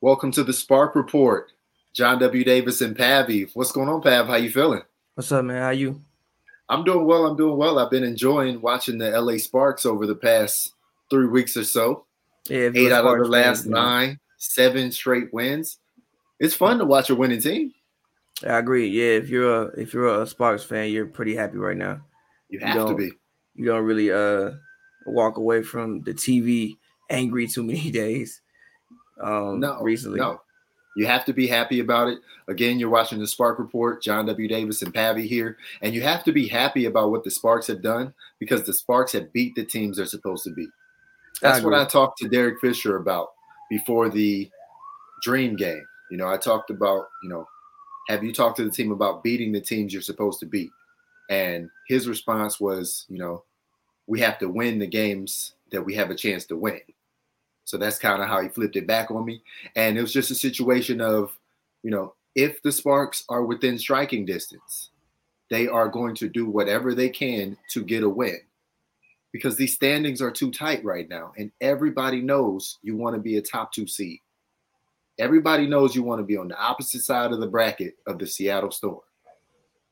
Welcome to the Spark Report. John W. Davis and Pavy. What's going on, Pav? How you feeling? What's up, man? How you? I'm doing well. I've been enjoying watching the LA Sparks over the past 3 weeks or so. Yeah, 8 out of the last 9, 7 straight wins. It's fun to watch a winning team. I agree. Yeah, if you're a Sparks fan, you're pretty happy right now. You have to be. You don't really walk away from the TV angry too many days. No. You have to be happy about it. Again, you're watching the Spark Report. John W. Davis and Pavy here, and you have to be happy about what the Sparks have done because the Sparks have beat the teams they're supposed to beat. That's what I talked to Derek Fisher about before the Dream game. You know, I talked about, you know, have you talked to the team about beating the teams you're supposed to beat? And his response was, you know, we have to win the games that we have a chance to win. So that's kind of how he flipped it back on me. And it was just a situation of, you know, if the Sparks are within striking distance, they are going to do whatever they can to get a win because these standings are too tight right now. And everybody knows you want to be a top 2 seed. Everybody knows you want to be on the opposite side of the bracket of the Seattle Storm.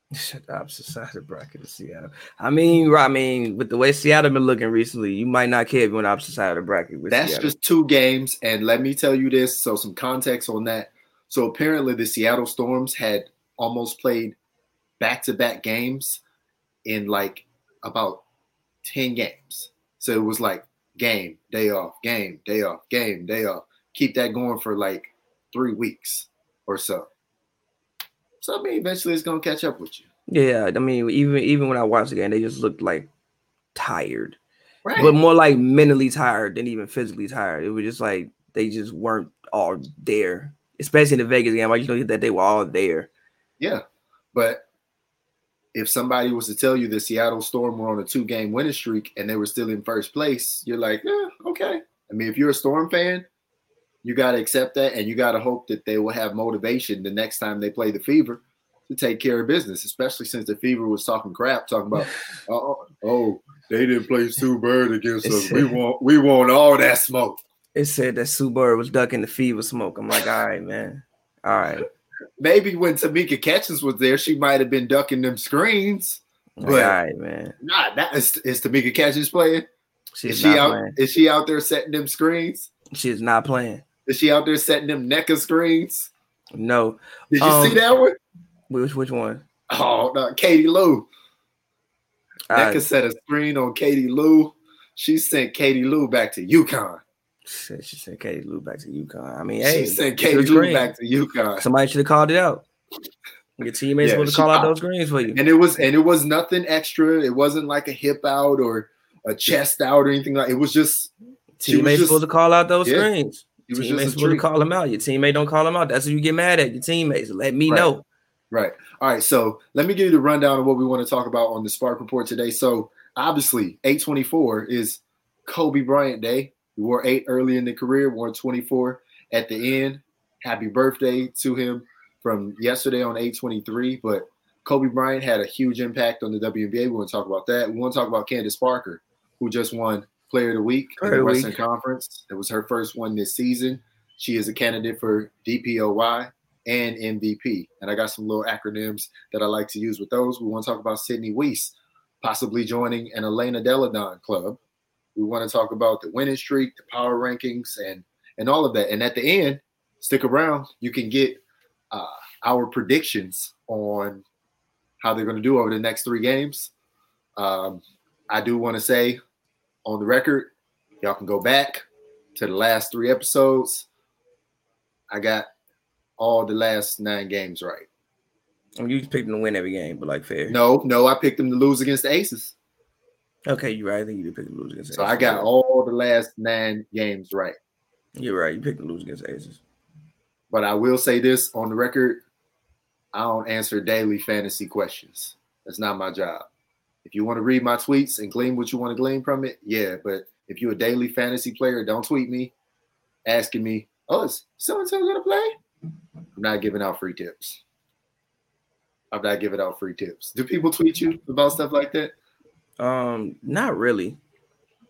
The opposite side of the bracket of Seattle. I mean, with the way Seattle been looking recently, you might not care if you're on the opposite side of the bracket. That's Seattle. Just 2 games, and let me tell you this, so some context on that. So apparently the Seattle Storms had almost played back-to-back games in like about 10 games. So it was like game, day off, game, day off, game, day off. Keep that going for like 3 weeks or so. So, I mean, eventually it's going to catch up with you. Yeah, I mean, even when I watched the game, they just looked like tired. Right. But more like mentally tired than even physically tired. It was just like they just weren't all there, especially in the Vegas game. I just know that they were all there. Yeah, but if somebody was to tell you the Seattle Storm were on a 2-game winning streak and they were still in first place, you're like, yeah, okay. I mean, if you're a Storm fan, you got to accept that, and you got to hope that they will have motivation the next time they play the Fever to take care of business, especially since the Fever was talking crap, talking about, oh, they didn't play Sue Bird against us. We want all that smoke. It said that Sue Bird was ducking the Fever smoke. I'm like, all right, man. All right. Maybe when Tamika Catchings was there, she might have been ducking them screens. But all right, man. Nah, is Tamika Catchings playing? Is she out playing. Is she out there setting them screens? She is not playing. Is she out there setting them Nneka screens? No. Did you see that one? Which one? Oh, no, Katie Lou. Nneka set a screen on Katie Lou. She sent Katie Lou back to UConn. She sent Katie Lou back to UConn. I mean, hey. She sent Katie Lou back to UConn. Somebody should have called it out. Your teammates supposed to call out those screens for you. And it was nothing extra. It wasn't like a hip out or a chest out or anything like it was just teammates supposed to call out those screens. Your teammates supposed to call him out. Your teammate don't call him out. That's what you get mad at. Your teammates. Let me know. Right. All right. So let me give you the rundown of what we want to talk about on the Spark Report today. So obviously 824 is Kobe Bryant Day. He wore 8 early in the career, wore 24 at the end. Happy birthday to him from yesterday on 823. But Kobe Bryant had a huge impact on the WNBA. We want to talk about that. We want to talk about Candace Parker, who just won Player of the Week in the Western Conference. It was her first one this season. She is a candidate for DPOY and MVP. And I got some little acronyms that I like to use with those. We want to talk about Sydney Wiese possibly joining an Elena Delle Donne club. We want to talk about the winning streak, the power rankings, and all of that. And at the end, stick around. You can get our predictions on how they're going to do over the next 3 games. I do want to say, on the record, y'all can go back to the last 3 episodes. I got all the last 9 games right. I mean, you picked them to win every game, but like fair. No, I picked them to lose against the Aces. Okay, you're right. I think you did pick them to lose against the Aces. So I got all the last 9 games right. You're right. You picked them to lose against the Aces. But I will say this on the record, I don't answer daily fantasy questions. That's not my job. If you want to read my tweets and glean what you want to glean from it, yeah. But if you're a daily fantasy player, don't tweet me asking me, oh, is so-and-so going to play? I'm not giving out free tips. Do people tweet you about stuff like that? Not really.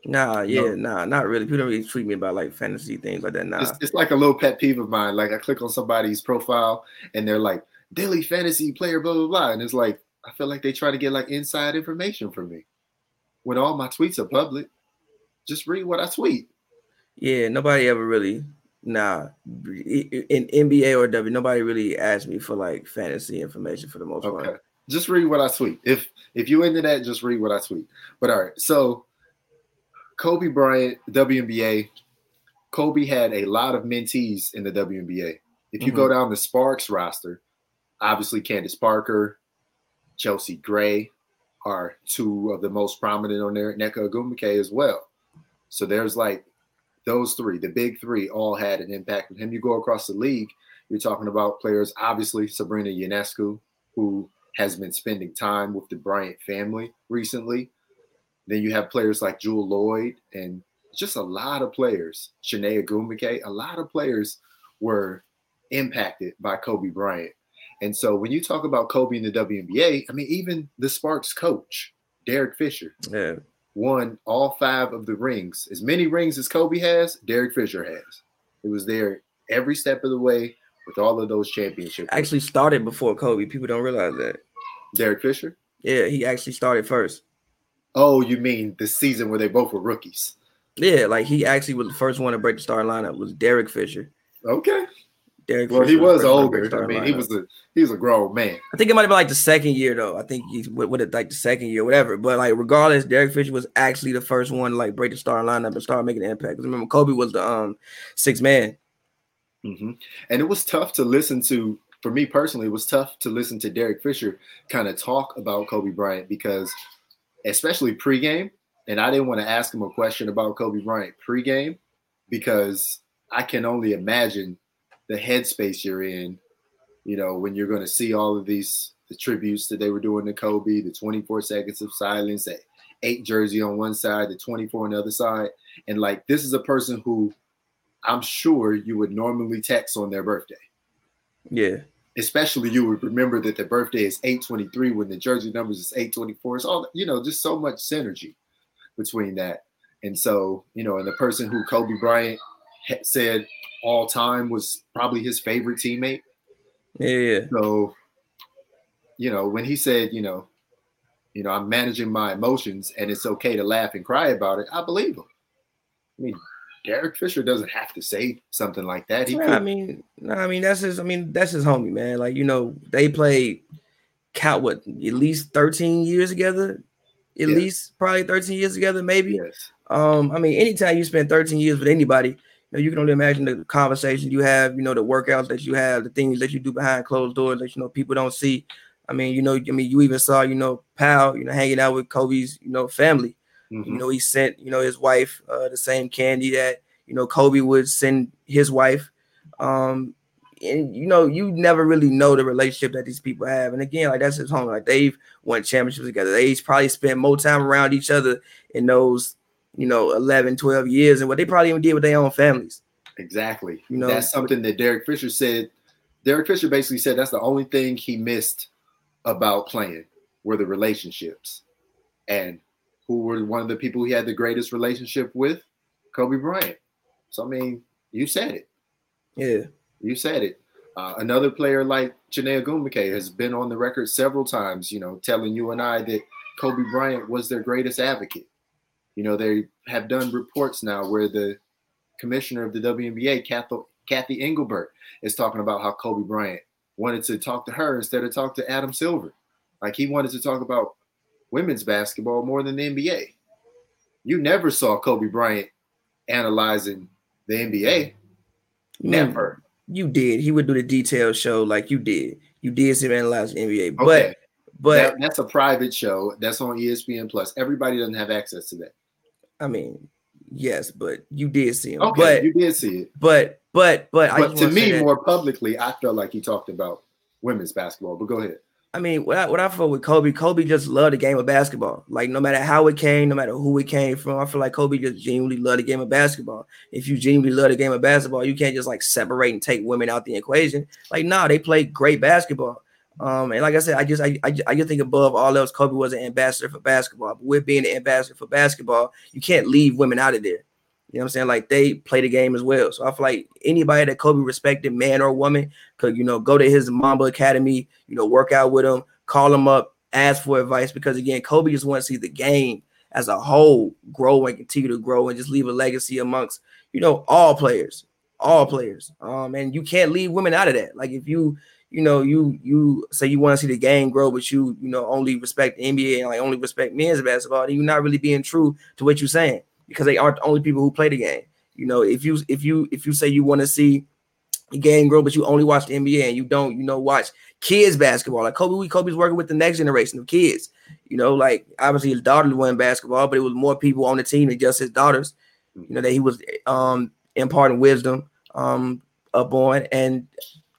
Not really. People don't really treat me about like fantasy things like that. Nah, it's like a little pet peeve of mine. Like I click on somebody's profile and they're like daily fantasy player, blah blah blah, and it's like I feel like they try to get like inside information from me when all my tweets are public. Just read what I tweet. Yeah, nobody ever really. Nah, in NBA or W, nobody really asked me for like fantasy information for the most part. Just read what I tweet. If you into that, just read what I tweet. But all right, so Kobe Bryant, WNBA. Kobe had a lot of mentees in the WNBA. If you go down the Sparks roster, obviously Candace Parker, Chelsea Gray are two of the most prominent on there. Nneka Ogwumike as well. So there's like those three, the big three, all had an impact on him. You go across the league, you're talking about players, obviously Sabrina Ionescu, who has been spending time with the Bryant family recently. Then you have players like Jewel Lloyd and just a lot of players, Chiney Ogwumike, a lot of players were impacted by Kobe Bryant. And so when you talk about Kobe in the WNBA, I mean, even the Sparks coach, Derek Fisher, won all 5 of the rings. As many rings as Kobe has, Derek Fisher has. It was there every step of the way with all of those championships. Actually started before Kobe. People don't realize that. Derek Fisher? Yeah, he actually started first. Oh, you mean the season where they both were rookies? Yeah, like he actually was the first one to break the starting lineup was Derek Fisher. Okay. Derek Fisher. Well, he was older. I mean, he was a grown man. I think it might have been like the second year though. I think he would have like the second year, whatever. But like regardless, Derek Fisher was actually the first one to like break the starting lineup and start making an impact. Because remember, Kobe was the sixth man. Mm-hmm. And it was tough to listen to. For me personally, it was tough to listen to Derek Fisher kind of talk about Kobe Bryant because. Especially pregame, and I didn't want to ask him a question about Kobe Bryant pregame because I can only imagine the headspace you're in, you know, when you're going to see all of these the tributes that they were doing to Kobe, the 24 seconds of silence, the 8 jersey on one side, the 24 on the other side. And, like, this is a person who I'm sure you would normally text on their birthday. Yeah. Especially you would remember that their birthday is 8/23 when the jersey numbers is 8/24. It's all, you know, just so much synergy between that. And so, you know, and the person who Kobe Bryant said all time was probably his favorite teammate. Yeah. So, you know, when he said, you know, I'm managing my emotions and it's okay to laugh and cry about it, I believe him. I mean, Derek Fisher doesn't have to say something like that. That's his homie, man. Like, you know, they played at least 13 years together. Probably 13 years together, maybe. Yes. I mean, anytime you spend 13 years with anybody, you can only imagine the conversation you have, you know, the workouts that you have, the things that you do behind closed doors that, you know, people don't see. You even saw, Powell, hanging out with Kobe's, family. Mm-hmm. He sent, his wife the same candy that, Kobe would send his wife. And, you never really know the relationship that these people have. And again, like that's his home. Like they've won championships together. They probably spent more time around each other in those, 11, 12 years and what they probably even did with their own families. Exactly. That's something that Derek Fisher said. Derek Fisher basically said that's the only thing he missed about playing were the relationships. And who were one of the people he had the greatest relationship with? Kobe Bryant. So, I mean, you said it. Yeah. You said it. Another player like Chiney Ogwumike has been on the record several times, telling you and I that Kobe Bryant was their greatest advocate. They have done reports now where the commissioner of the WNBA, Kathy Engelbert, is talking about how Kobe Bryant wanted to talk to her instead of talk to Adam Silver. Like, he wanted to talk about women's basketball more than the NBA. You never saw Kobe Bryant analyzing the NBA. Never. You did. He would do the detailed show like you did. You did see him analyze the NBA. Okay. But that's a private show. That's on ESPN Plus. Everybody doesn't have access to that. I mean, yes, but you did see him. Okay, you did see it. But to me, more publicly, I felt like he talked about women's basketball. But go ahead. I mean, what I feel with Kobe just loved the game of basketball. Like, no matter how it came, no matter who it came from, I feel like Kobe just genuinely loved the game of basketball. If you genuinely love the game of basketball, you can't just, like, separate and take women out the equation. Like, nah, they played great basketball. And like I said, I just think above all else, Kobe was an ambassador for basketball. But with being an ambassador for basketball, you can't leave women out of there. You know what I'm saying? Like, they play the game as well. So I feel like anybody that Kobe respected, man or woman, could, you know, go to his Mamba Academy, you know, work out with him, call him up, ask for advice. Because, again, Kobe just wants to see the game as a whole grow and continue to grow and just leave a legacy amongst, you know, all players. And you can't leave women out of that. Like, if you say you want to see the game grow, but you only respect the NBA and like only respect men's basketball, then you're not really being true to what you're saying. Because they aren't the only people who play the game. You know, if you say you want to see the game grow, but you only watch the NBA and you don't, watch kids basketball. Like Kobe's working with the next generation of kids. You know, like obviously his daughters won basketball, but it was more people on the team than just his daughters. You know, that he was imparting wisdom upon. And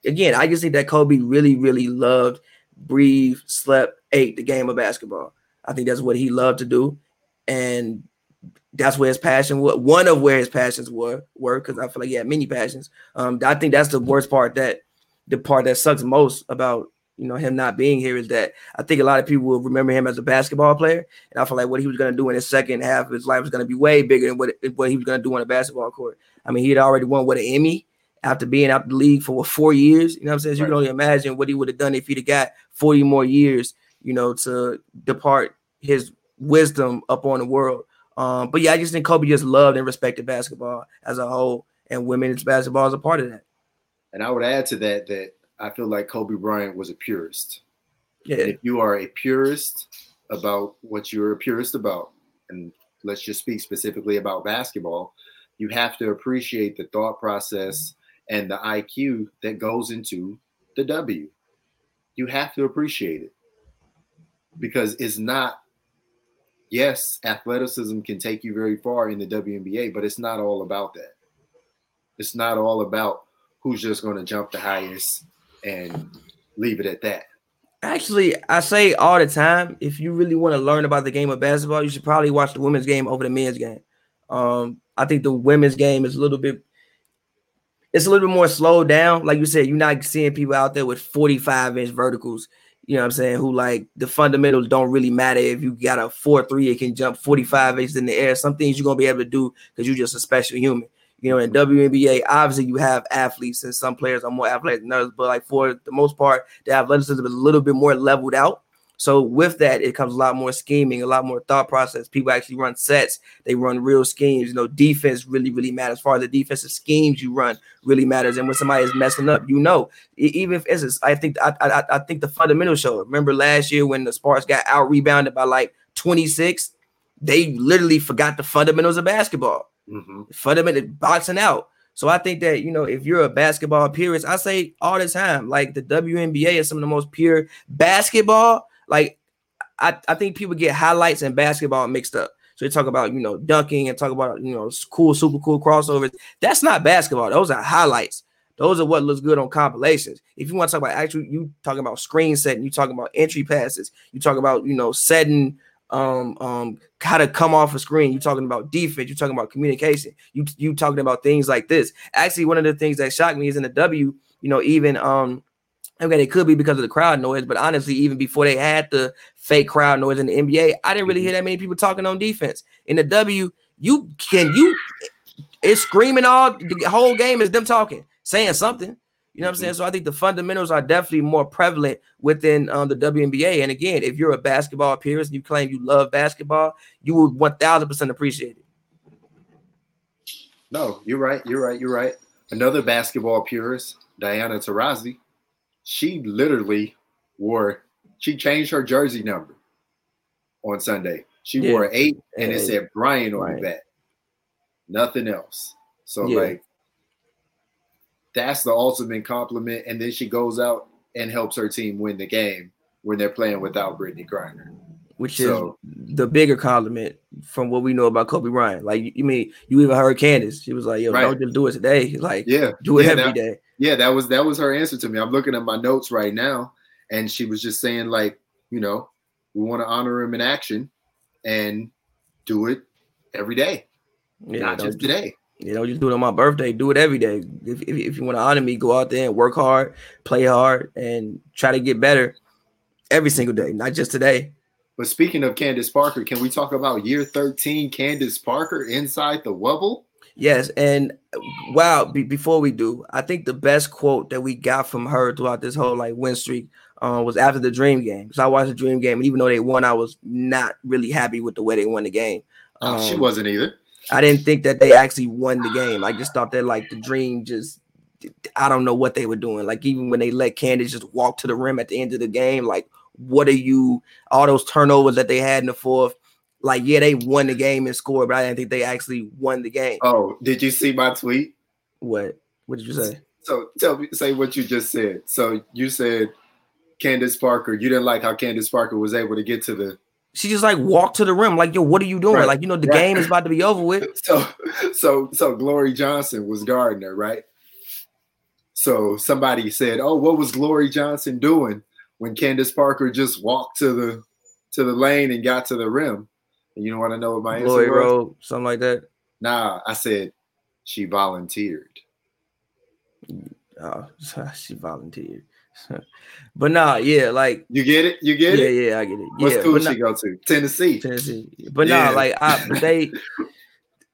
again, I just think that Kobe really, really loved, breathed, slept, ate the game of basketball. I think that's what he loved to do. And that's where his passion was, one of where his passions were, because I feel like he had many passions. I think that's the worst part, that the part that sucks most about, him not being here, is that I think a lot of people will remember him as a basketball player. And I feel like what he was going to do in his second half of his life was going to be way bigger than what he was going to do on a basketball court. I mean, he had already won an Emmy after being out the league for 4 years. You know what I'm saying? So right. You can only imagine what he would have done if he'd have got 40 more years, to depart his wisdom upon the world. But yeah, I just think Kobe just loved and respected basketball as a whole, and women's basketball is a part of that. And I would add to that I feel like Kobe Bryant was a purist. Yeah. And if you are a purist about what you're a purist about, and let's just speak specifically about basketball, you have to appreciate the thought process and the IQ that goes into the W. You have to appreciate it, because it's not. Yes, athleticism can take you very far in the WNBA, but it's not all about that. It's not all about who's just going to jump the highest and leave it at that. Actually, I say all the time, if you really want to learn about the game of basketball, you should probably watch the women's game over the men's game. I think the women's game is a little bit more slowed down. Like you said, you're not seeing people out there with 45-inch verticals. You know what I'm saying? Who, like, the fundamentals don't really matter. If you got a 4-3, it can jump 45 inches in the air. Some things you're going to be able to do because you're just a special human. You know, in WNBA, obviously you have athletes, and some players are more athletic than others. But, like, for the most part, the athleticism is a little bit more leveled out. So with that, it comes a lot more scheming, a lot more thought process. People actually run sets. They run real schemes. You know, defense really, really matters. As far as the defensive schemes you run really matters. And when somebody is messing up, even if it's, I think the fundamentals show. Remember last year when the Sparks got out-rebounded by like 26, they literally forgot the fundamentals of basketball. Mm-hmm. Fundamental boxing out. So I think that, if you're a basketball purist, I say all the time, like the WNBA is some of the most pure basketball. Like, I think people get highlights and basketball mixed up. So they talk about, dunking and talk about, cool, super cool crossovers. That's not basketball. Those are highlights. Those are what looks good on compilations. If you want to talk about you talking about screen setting, you talking about entry passes, you talk about, setting how to come off a screen. You're talking about defense. You're talking about communication. You talking about things like this. Actually, one of the things that shocked me is in the W, okay, it could be because of the crowd noise, but honestly, even before they had the fake crowd noise in the NBA, I didn't really hear that many people talking on defense. In the W, it's screaming all the whole game is them talking, saying something. You know what I'm saying? So I think the fundamentals are definitely more prevalent within the WNBA. And again, if you're a basketball purist and you claim you love basketball, you would 1,000% appreciate it. No, you're right. Another basketball purist, Diana Taurasi. She literally changed her jersey number on Sunday. She wore an 8, and it said Brian on the back. Nothing else. So, that's the ultimate compliment. And then she goes out and helps her team win the game when they're playing without Brittany Griner. Which is the bigger compliment from what we know about Kobe Bryant. Like, you mean, you even heard Candace. She was like, yo, don't just do it today. Like, do it every day. Yeah, that was her answer to me. I'm looking at my notes right now, and she was just saying, like, we want to honor him in action and do it every day, not just today. You know, you do it on my birthday. Do it every day. If you want to honor me, go out there and work hard, play hard, and try to get better every single day, not just today. But speaking of Candace Parker, can we talk about year 13 Candace Parker inside the Wubble? Yes, and wow, before we do, I think the best quote that we got from her throughout this whole like win streak was after the Dream game. So I watched the Dream game, and even though they won, I was not really happy with the way they won the game. She wasn't either. I didn't think that they actually won the game. I just thought that like the Dream just, I don't know what they were doing. Like even when they let Candace just walk to the rim at the end of the game, like what are you, all those turnovers that they had in the fourth, like, yeah, they won the game and scored, but I didn't think they actually won the game. Oh, did you see my tweet? What did you say? So tell me, say what you just said. So you said Candace Parker, you didn't like how Candace Parker was able to get to the, she just like walked to the rim. Like, yo, what are you doing? Right. Like, you know, the game is about to be over with. So Glory Johnson was guarding her, right? So somebody said, oh, what was Glory Johnson doing when Candace Parker just walked to the lane and got to the rim? And you don't want to know what my Glory answer was? Glory Road, something like that? Nah, I said she volunteered. Oh, she volunteered. But nah, yeah, like you get it, yeah, yeah, I get it. What school she go to? Tennessee. But yeah. Nah, like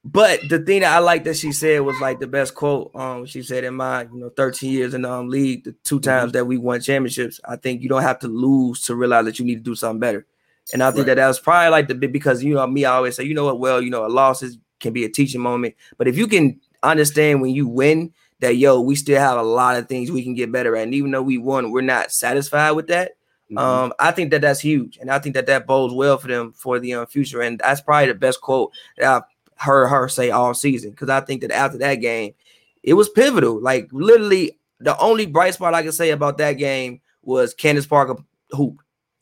But the thing that I like that she said was like the best quote. She said, in my 13 years in the league, the two times that we won championships, I think you don't have to lose to realize that you need to do something better. And I think that was probably like the bit because me, I always say, a loss can be a teaching moment, but if you can understand when you win, that we still have a lot of things we can get better at, and even though we won, we're not satisfied with that. I think that that's huge, and I think that that bodes well for them for the future. And that's probably the best quote that I've heard her say all season, because I think that after that game, it was pivotal. Like literally, the only bright spot I can say about that game was Candace Parker hoop.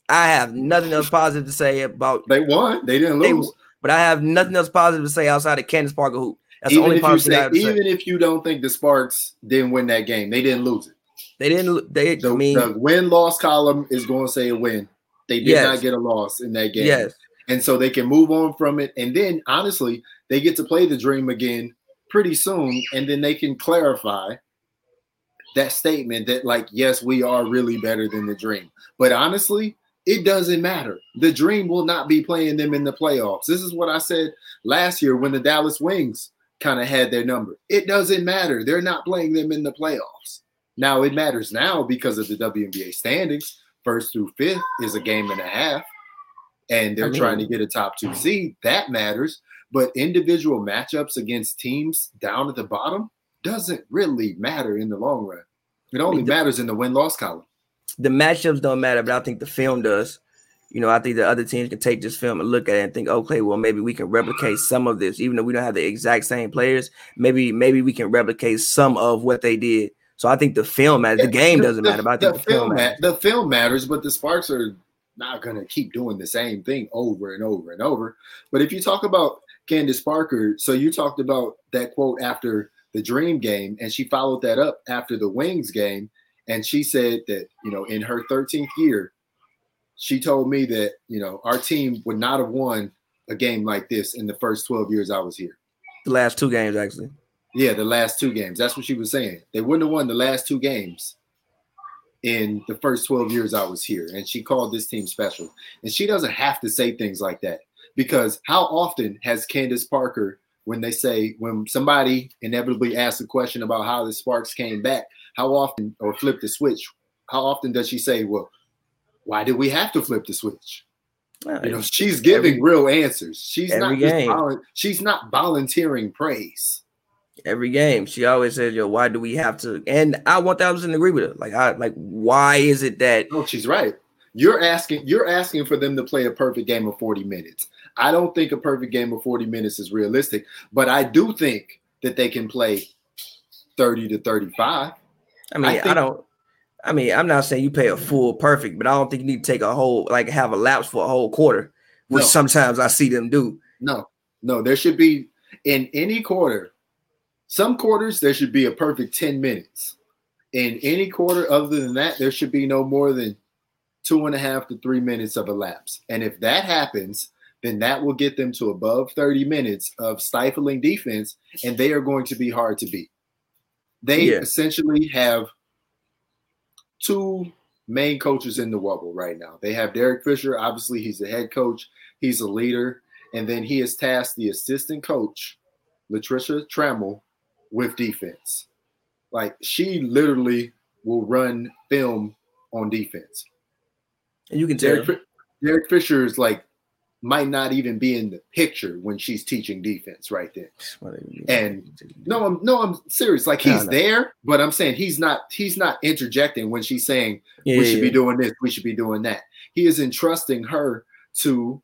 I have nothing else positive to say about. They won. They didn't lose. But I have nothing else positive to say outside of Candace Parker hoop. That's even the only even if you don't think the Sparks didn't win that game, they didn't lose it. They didn't. The win-loss column is going to say a win. They did not get a loss in that game. Yes. And so they can move on from it. And then, honestly, they get to play the Dream again pretty soon. And then they can clarify that statement that, like, yes, we are really better than the Dream. But honestly, it doesn't matter. The Dream will not be playing them in the playoffs. This is what I said last year when the Dallas Wings kind of had their number. It doesn't matter. They're not playing them in the playoffs. Now it matters now because of the WNBA standings. 1st through 5th is a game and a half, and they're trying to get a top 2 seed. That matters. But individual matchups against teams down at the bottom doesn't really matter in the long run. It only matters in the win-loss column. The matchups don't matter, but I think the film does. I think the other teams can take this film and look at it and think, okay, well, maybe we can replicate some of this. Even though we don't have the exact same players, maybe we can replicate some of what they did. So I think the film matters. The game doesn't matter, but I think the film matters. The film matters, but the Sparks are not going to keep doing the same thing over and over and over. But if you talk about Candace Parker, so you talked about that quote after the Dream game, and she followed that up after the Wings game, and she said that, in her 13th year, she told me that, our team would not have won a game like this in the first 12 years I was here. The last 2 games, actually. Yeah, the last 2 games. That's what she was saying. They wouldn't have won the last 2 games in the first 12 years I was here. And she called this team special. And she doesn't have to say things like that, because how often has Candace Parker, when somebody inevitably asks a question about how the Sparks came back, how often, or flipped the switch, how often does she say, well, why did we have to flip the switch? She's giving real answers. She's not volunteering praise. Every game, she always says, why do we have to? And I 1,000% agree with her. Why is it that? No, she's right. You're asking for them to play a perfect game of 40 minutes. I don't think a perfect game of 40 minutes is realistic, but I do think that they can play 30 to 35. I'm not saying you play a full perfect, but I don't think you need to take a whole, have a lapse for a whole quarter, which sometimes I see them do. No, there should be, in any quarter, some quarters there should be a perfect 10 minutes. In any quarter other than that, there should be no more than 2.5 to 3 minutes of a lapse. And if that happens, then that will get them to above 30 minutes of stifling defense, and they are going to be hard to beat. They essentially have two main coaches in the wobble right now. They have Derek Fisher. Obviously, he's the head coach. He's a leader. And then he has tasked the assistant coach, Latricia Trammell, with defense. Like, she literally will run film on defense. And you can tell Derek Fisher is like, might not even be in the picture when she's teaching defense right there. And no, I'm serious. Like, he's there, but I'm saying he's not interjecting when she's saying we should be doing this, we should be doing that. He is entrusting her to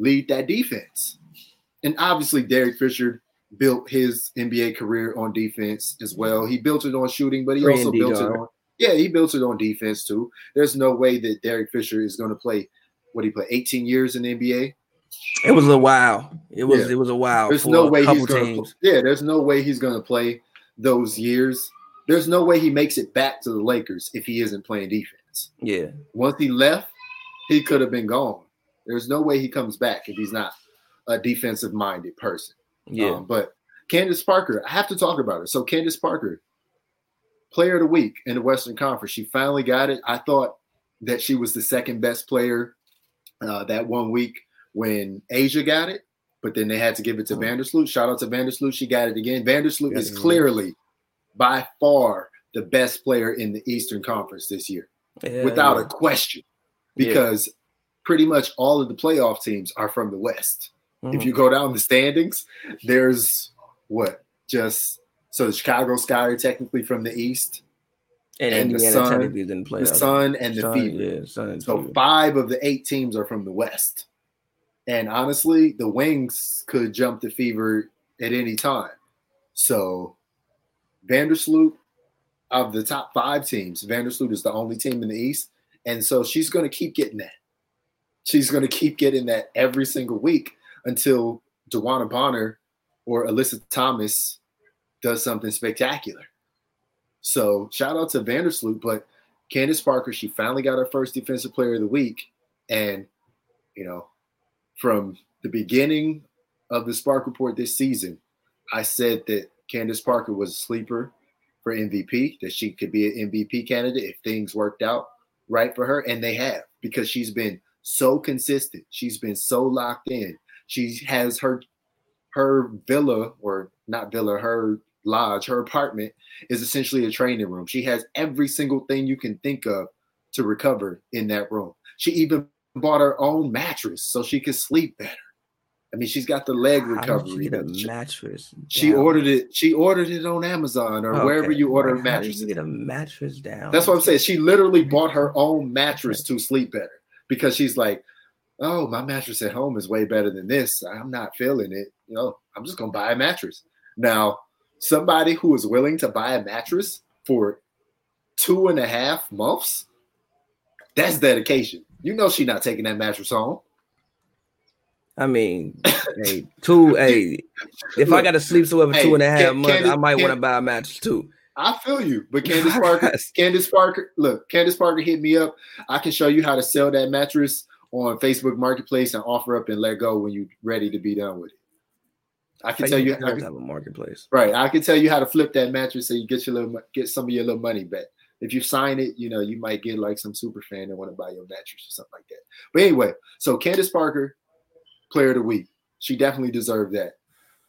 lead that defense. And obviously Derek Fisher built his NBA career on defense as well. He built it on shooting, but he also built it on defense too. There's no way that Derek Fisher is going to play. What did he play? 18 years in the NBA. It was a while. It was a while. There's no way he's going to. Yeah, there's no way he's going to play those years. There's no way he makes it back to the Lakers if he isn't playing defense. Yeah. Once he left, he could have been gone. There's no way he comes back if he's not a defensive-minded person. Yeah. But Candace Parker, I have to talk about her. So Candace Parker, player of the week in the Western Conference. She finally got it. I thought that she was the second best player that one week when Asia got it, but then they had to give it to Vandersloot. Shout out to Vandersloot. She got it again. Vandersloot is clearly by far the best player in the Eastern Conference this year, without a question, because pretty much all of the playoff teams are from the West. Mm-hmm. If you go down the standings, there's so the Chicago Sky are technically from the East. And the Sun, and the Fever. So 5 of the 8 teams are from the West. And honestly, the Wings could jump the Fever at any time. So Vandersloot, of the top 5 teams, Vandersloot is the only team in the East. And so she's going to keep getting that. She's going to keep getting that every single week until DeWanna Bonner or Alyssa Thomas does something spectacular. So shout out to Vandersloot, but Candace Parker, she finally got her first Defensive Player of the Week. And, you know, from the beginning of the Spark Report this season, I said that Candace Parker was a sleeper for MVP, that she could be an MVP candidate if things worked out right for her. And they have, because she's been so consistent. She's been so locked in. She has her villa, or not villa, her lodge, her apartment is essentially a training room. She has every single thing you can think of to recover in that room. She even bought her own mattress so she could sleep better. I mean, she's got the leg recovery. How did she get a mattress? Down? She ordered it on Amazon or wherever you order a mattress. How did you get a mattress down? That's what I'm saying. She literally bought her own mattress to sleep better, because she's like, oh, my mattress at home is way better than this. I'm not feeling it. You know, I'm just going to buy a mattress. Now, somebody who is willing to buy a mattress for 2.5 months, that's dedication. You know she's not taking that mattress home. I mean, if I got to sleep somewhere for 2.5 months, I might want to buy a mattress too. I feel you. But Candace Parker hit me up. I can show you how to sell that mattress on Facebook Marketplace and offer up and let go when you're ready to be done with it. I can tell you how to have a marketplace, right? I can tell you how to flip that mattress so you get some of your little money back. If you sign it, you know, you might get like some super fan that want to buy your mattress or something like that. But anyway, so Candace Parker, player of the week, she definitely deserved that.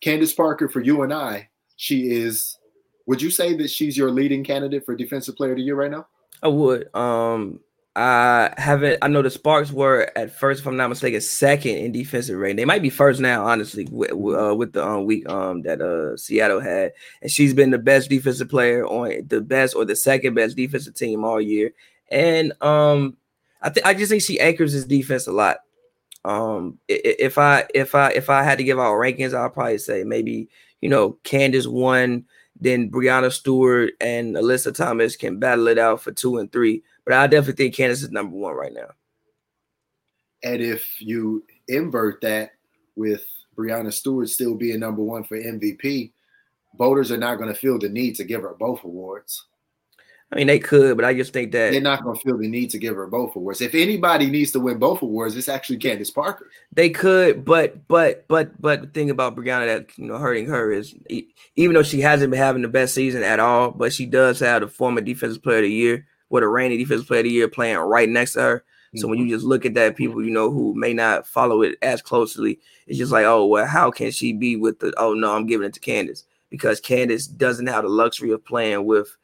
Candace Parker, for you and I, she is. Would you say that she's your leading candidate for Defensive Player of the Year right now? I would. I know the Sparks were at first, if I'm not mistaken, second in defensive rating. They might be first now, honestly, with the week that Seattle had. And she's been the best defensive player on the best or the second best defensive team all year. And I just think she anchors this defense a lot. If I had to give out rankings, I'd probably say maybe, you know, Candace 1, then Brianna Stewart and Alyssa Thomas can battle it out for 2 and 3. But I definitely think Candace is number 1 right now. And if you invert that with Brianna Stewart still being number 1 for MVP, voters are not going to feel the need to give her both awards. I mean, they could, but I just think that they're not going to feel the need to give her both awards. If anybody needs to win both awards, it's actually Candace Parker. They could, but the thing about Brianna that, you know, hurting her is, even though she hasn't been having the best season at all, but she does have the former Defensive Player of the Year, with a reigning Defensive Player of the Year playing right next to her. So when you just look at that, people, you know, who may not follow it as closely, it's just like, oh, well, how can she be with the, oh, no, I'm giving it to Candace, because Candace doesn't have the luxury of playing with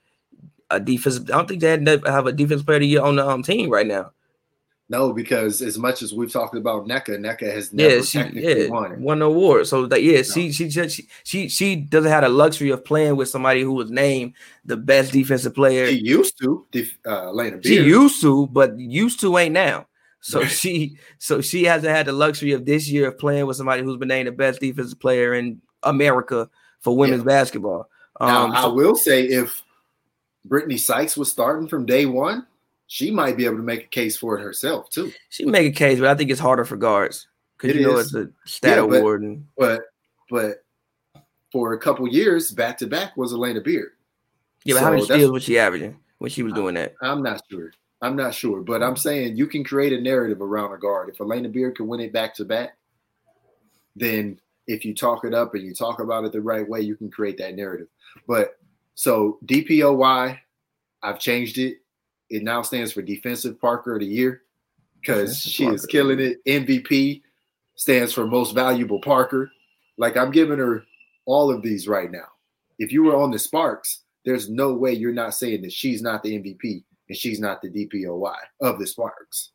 a defensive. I don't think they have a Defensive Player of the Year on the team right now. No, because as much as we've talked about Nneka has never technically won an award. So that, she doesn't have the luxury of playing with somebody who was named the best defensive player. She used to, Elena. She used to, but used to ain't now. So she hasn't had the luxury of this year of playing with somebody who's been named the best defensive player in America for women's basketball. Now, I will say, if Brittany Sykes was starting from day one, she might be able to make a case for it herself too. She make a case, but I think it's harder for guards because you know it's a stat award. But for a couple years, back to back was Elena Beard. Yeah, but how many steals was she averaging when she was doing that? I'm not sure, but I'm saying you can create a narrative around a guard. If Elena Beard can win it back to back, then if you talk it up and you talk about it the right way, you can create that narrative. But so DPOY, I've changed it. It now stands for Defensive Parker of the Year because she is killing it. MVP stands for Most Valuable Parker. Like, I'm giving her all of these right now. If you were on the Sparks, there's no way you're not saying that she's not the MVP and she's not the DPOY of the Sparks.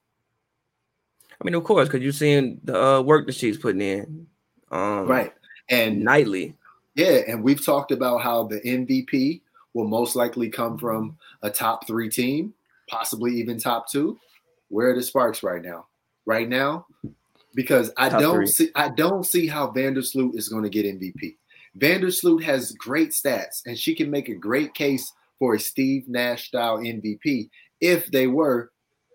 I mean, of course, because you're seeing the work that she's putting in. Right. And nightly. Yeah, and we've talked about how the MVP will most likely come from a top three team, possibly even top two. Where are the Sparks right now? Right now, because I don't see how Vandersloot is going to get MVP. Vandersloot has great stats, and she can make a great case for a Steve Nash-style MVP if they were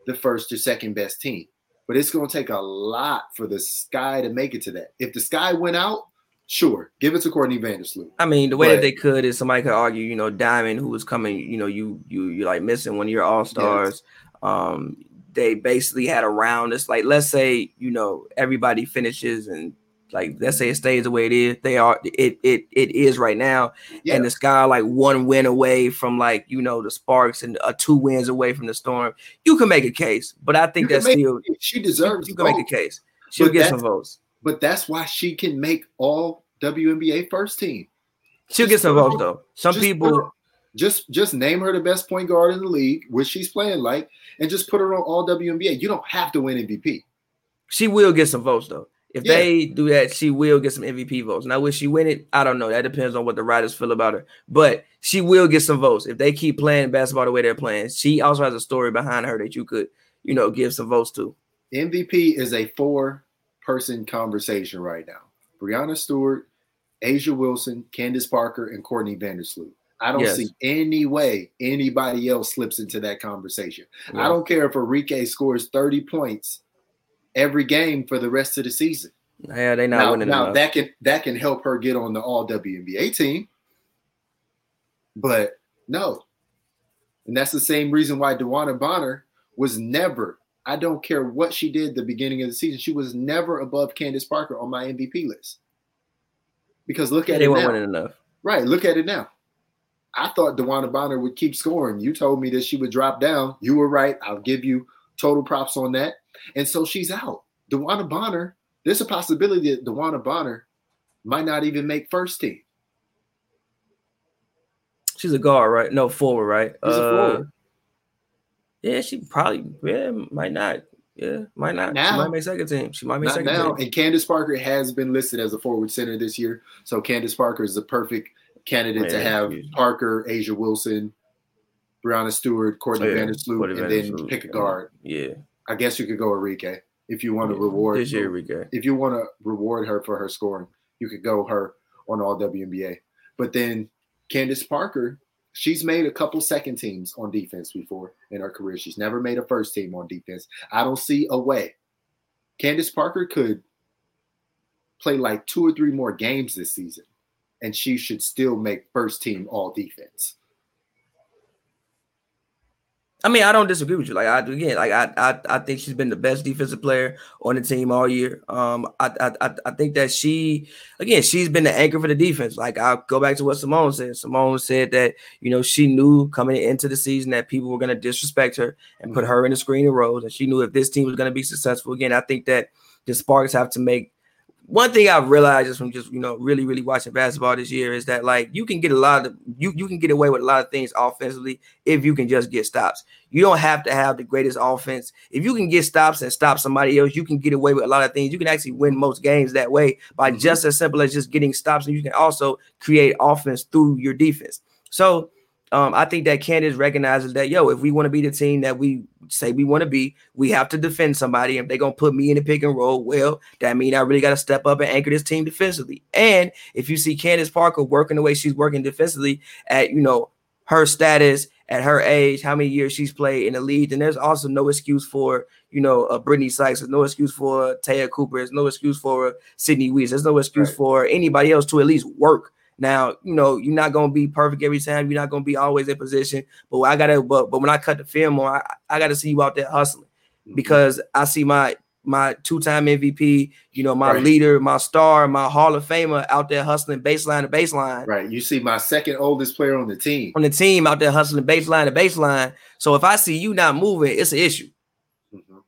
the first or second best team. But it's going to take a lot for the Sky to make it to that. If the Sky went out, sure, give it to Courtney Vandersloot. I mean, the way that they could is somebody could argue, you know, Diamond, who was coming, you know, you're like missing one of your all-stars. Yes. They basically had a round. It's like, let's say, you know, everybody finishes and like, let's say it stays the way it is. They are, it is right now. Yes. And the Sky, like one win away from like, you know, the Sparks and two wins away from the Storm. You can make a case, but I think that's still, she deserves, you can make a case. She'll get some votes. But that's why she can make all WNBA first team. She'll get some votes though. Some people just name her the best point guard in the league, which she's playing like, and just put her on all WNBA. You don't have to win MVP. She will get some votes though. If they do that, she will get some MVP votes. Now, will she win it? I don't know. That depends on what the writers feel about her. But she will get some votes if they keep playing basketball the way they're playing. She also has a story behind her that you could, you know, give some votes to. MVP is a four-person conversation right now. Brianna Stewart, Asia Wilson, Candace Parker, and Courtney Vandersloot. I don't see any way anybody else slips into that conversation. Yeah. I don't care if Arike scores 30 points every game for the rest of the season. Yeah, they not winning enough. Now that can help her get on the All WNBA team, but no, and that's the same reason why DeWanna Bonner was never. I don't care what she did at the beginning of the season. She was never above Candace Parker on my MVP list. Because look at it now. They weren't winning enough. Right. Look at it now. I thought DeWanna Bonner would keep scoring. You told me that she would drop down. You were right. I'll give you total props on that. And so she's out. DeWanna Bonner, there's a possibility that DeWanna Bonner might not even make first team. She's a guard, right? No, forward, right? She's a forward. Yeah, she probably might not. Yeah, might not. Now, she might make second team. She might make second now. Team. And Candace Parker has been listed as a forward center this year. So Candace Parker is the perfect candidate to have Parker, Asia Wilson, Brianna Stewart, Courtney Vandersloot, and then pick a guard. Yeah. I guess you could go Arike if you want to reward this year, Arike. If you want to reward her for her scoring, you could go her on all WNBA. But then Candace Parker, she's made a couple second teams on defense before in her career. She's never made a first team on defense. I don't see a way. Candace Parker could play like 2 or 3 more games this season, and she should still make first team all defense. I mean, I don't disagree with you. Like, I think she's been the best defensive player on the team all year. I think that she's been the anchor for the defense. Like, I'll go back to what Simone said. Simone said that, you know, she knew coming into the season that people were going to disrespect her and put her in the screen and rows. And she knew if this team was going to be successful again, I think that the Sparks have to make. One thing I've realized just from really, really watching basketball this year is that, like, you can get a lot of you can get away with a lot of things offensively if you can just get stops. You don't have to have the greatest offense. If you can get stops and stop somebody else, you can get away with a lot of things. You can actually win most games that way by just as simple as just getting stops, and you can also create offense through your defense. So I think that Candace recognizes that, if we want to be the team that we say we want to be, we have to defend somebody. If they're going to put me in the pick and roll, well, that means I really got to step up and anchor this team defensively. And if you see Candace Parker working the way she's working defensively at, her status, at her age, how many years she's played in the league, and there's also no excuse for, Brittany Sykes. There's no excuse for Taya Cooper. There's no excuse for Sydney Wiese. There's no excuse for anybody else to at least work. Now, you're not going to be perfect every time. You're not going to be always in position. But when I cut the film on, I got to see you out there hustling, because I see my two-time MVP, my leader, my star, my Hall of Famer out there hustling baseline to baseline. Right. You see my second oldest player on the team. On the team out there hustling baseline to baseline. So if I see you not moving, it's an issue. Mm-hmm.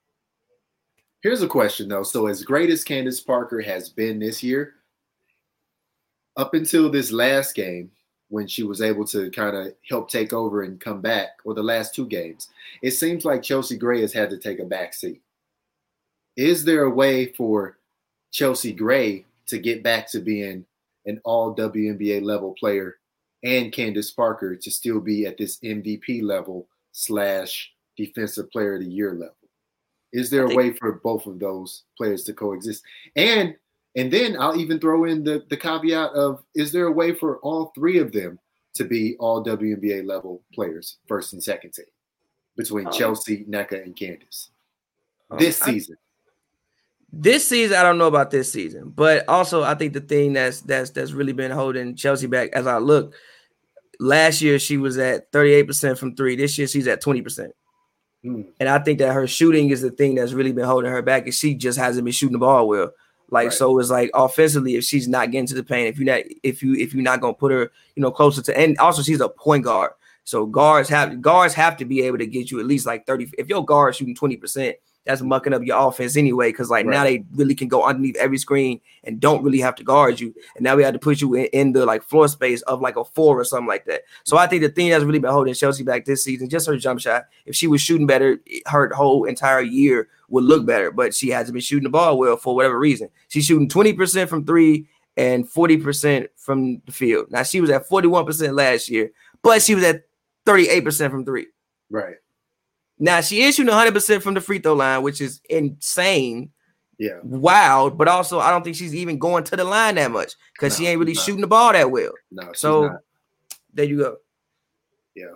Here's a question, though. So as great as Candace Parker has been this year, up until this last game, when she was able to kind of help take over and come back, or the last two games, it seems like Chelsea Gray has had to take a back seat. Is there a way for Chelsea Gray to get back to being an all WNBA level player, and Candace Parker to still be at this MVP level / defensive player of the year level? Is there a way for both of those players to coexist? And then I'll even throw in the caveat of, is there a way for all three of them to be all WNBA level players, first and second team, between Chelsea, Nneka, and Candace this season? This season, I don't know about this season, but also I think the thing that's really been holding Chelsea back, as I look, last year she was at 38% from three. This year she's at 20%. And I think that her shooting is the thing that's really been holding her back, and she just hasn't been shooting the ball well. So it's like offensively, if she's not getting to the paint, if you're not gonna put her, closer to, and also she's a point guard. So guards have to be able to get you at least like 30. If your guard's shooting 20%, that's mucking up your offense anyway. Because now they really can go underneath every screen and don't really have to guard you. And now we had to put you in the floor space of a four or something like that. So I think the thing that's really been holding Chelsea back this season, just her jump shot. If she was shooting better, her whole entire year would look better. But she hasn't been shooting the ball well for whatever reason. She's shooting 20% from three and 40% from the field. Now she was at 41% last year, but she was at 38% from three. Right. Now, she is shooting 100% from the free throw line, which is insane, wild, but also I don't think she's even going to the line that much, because she ain't really shooting the ball that well. No, so there you go. Yeah.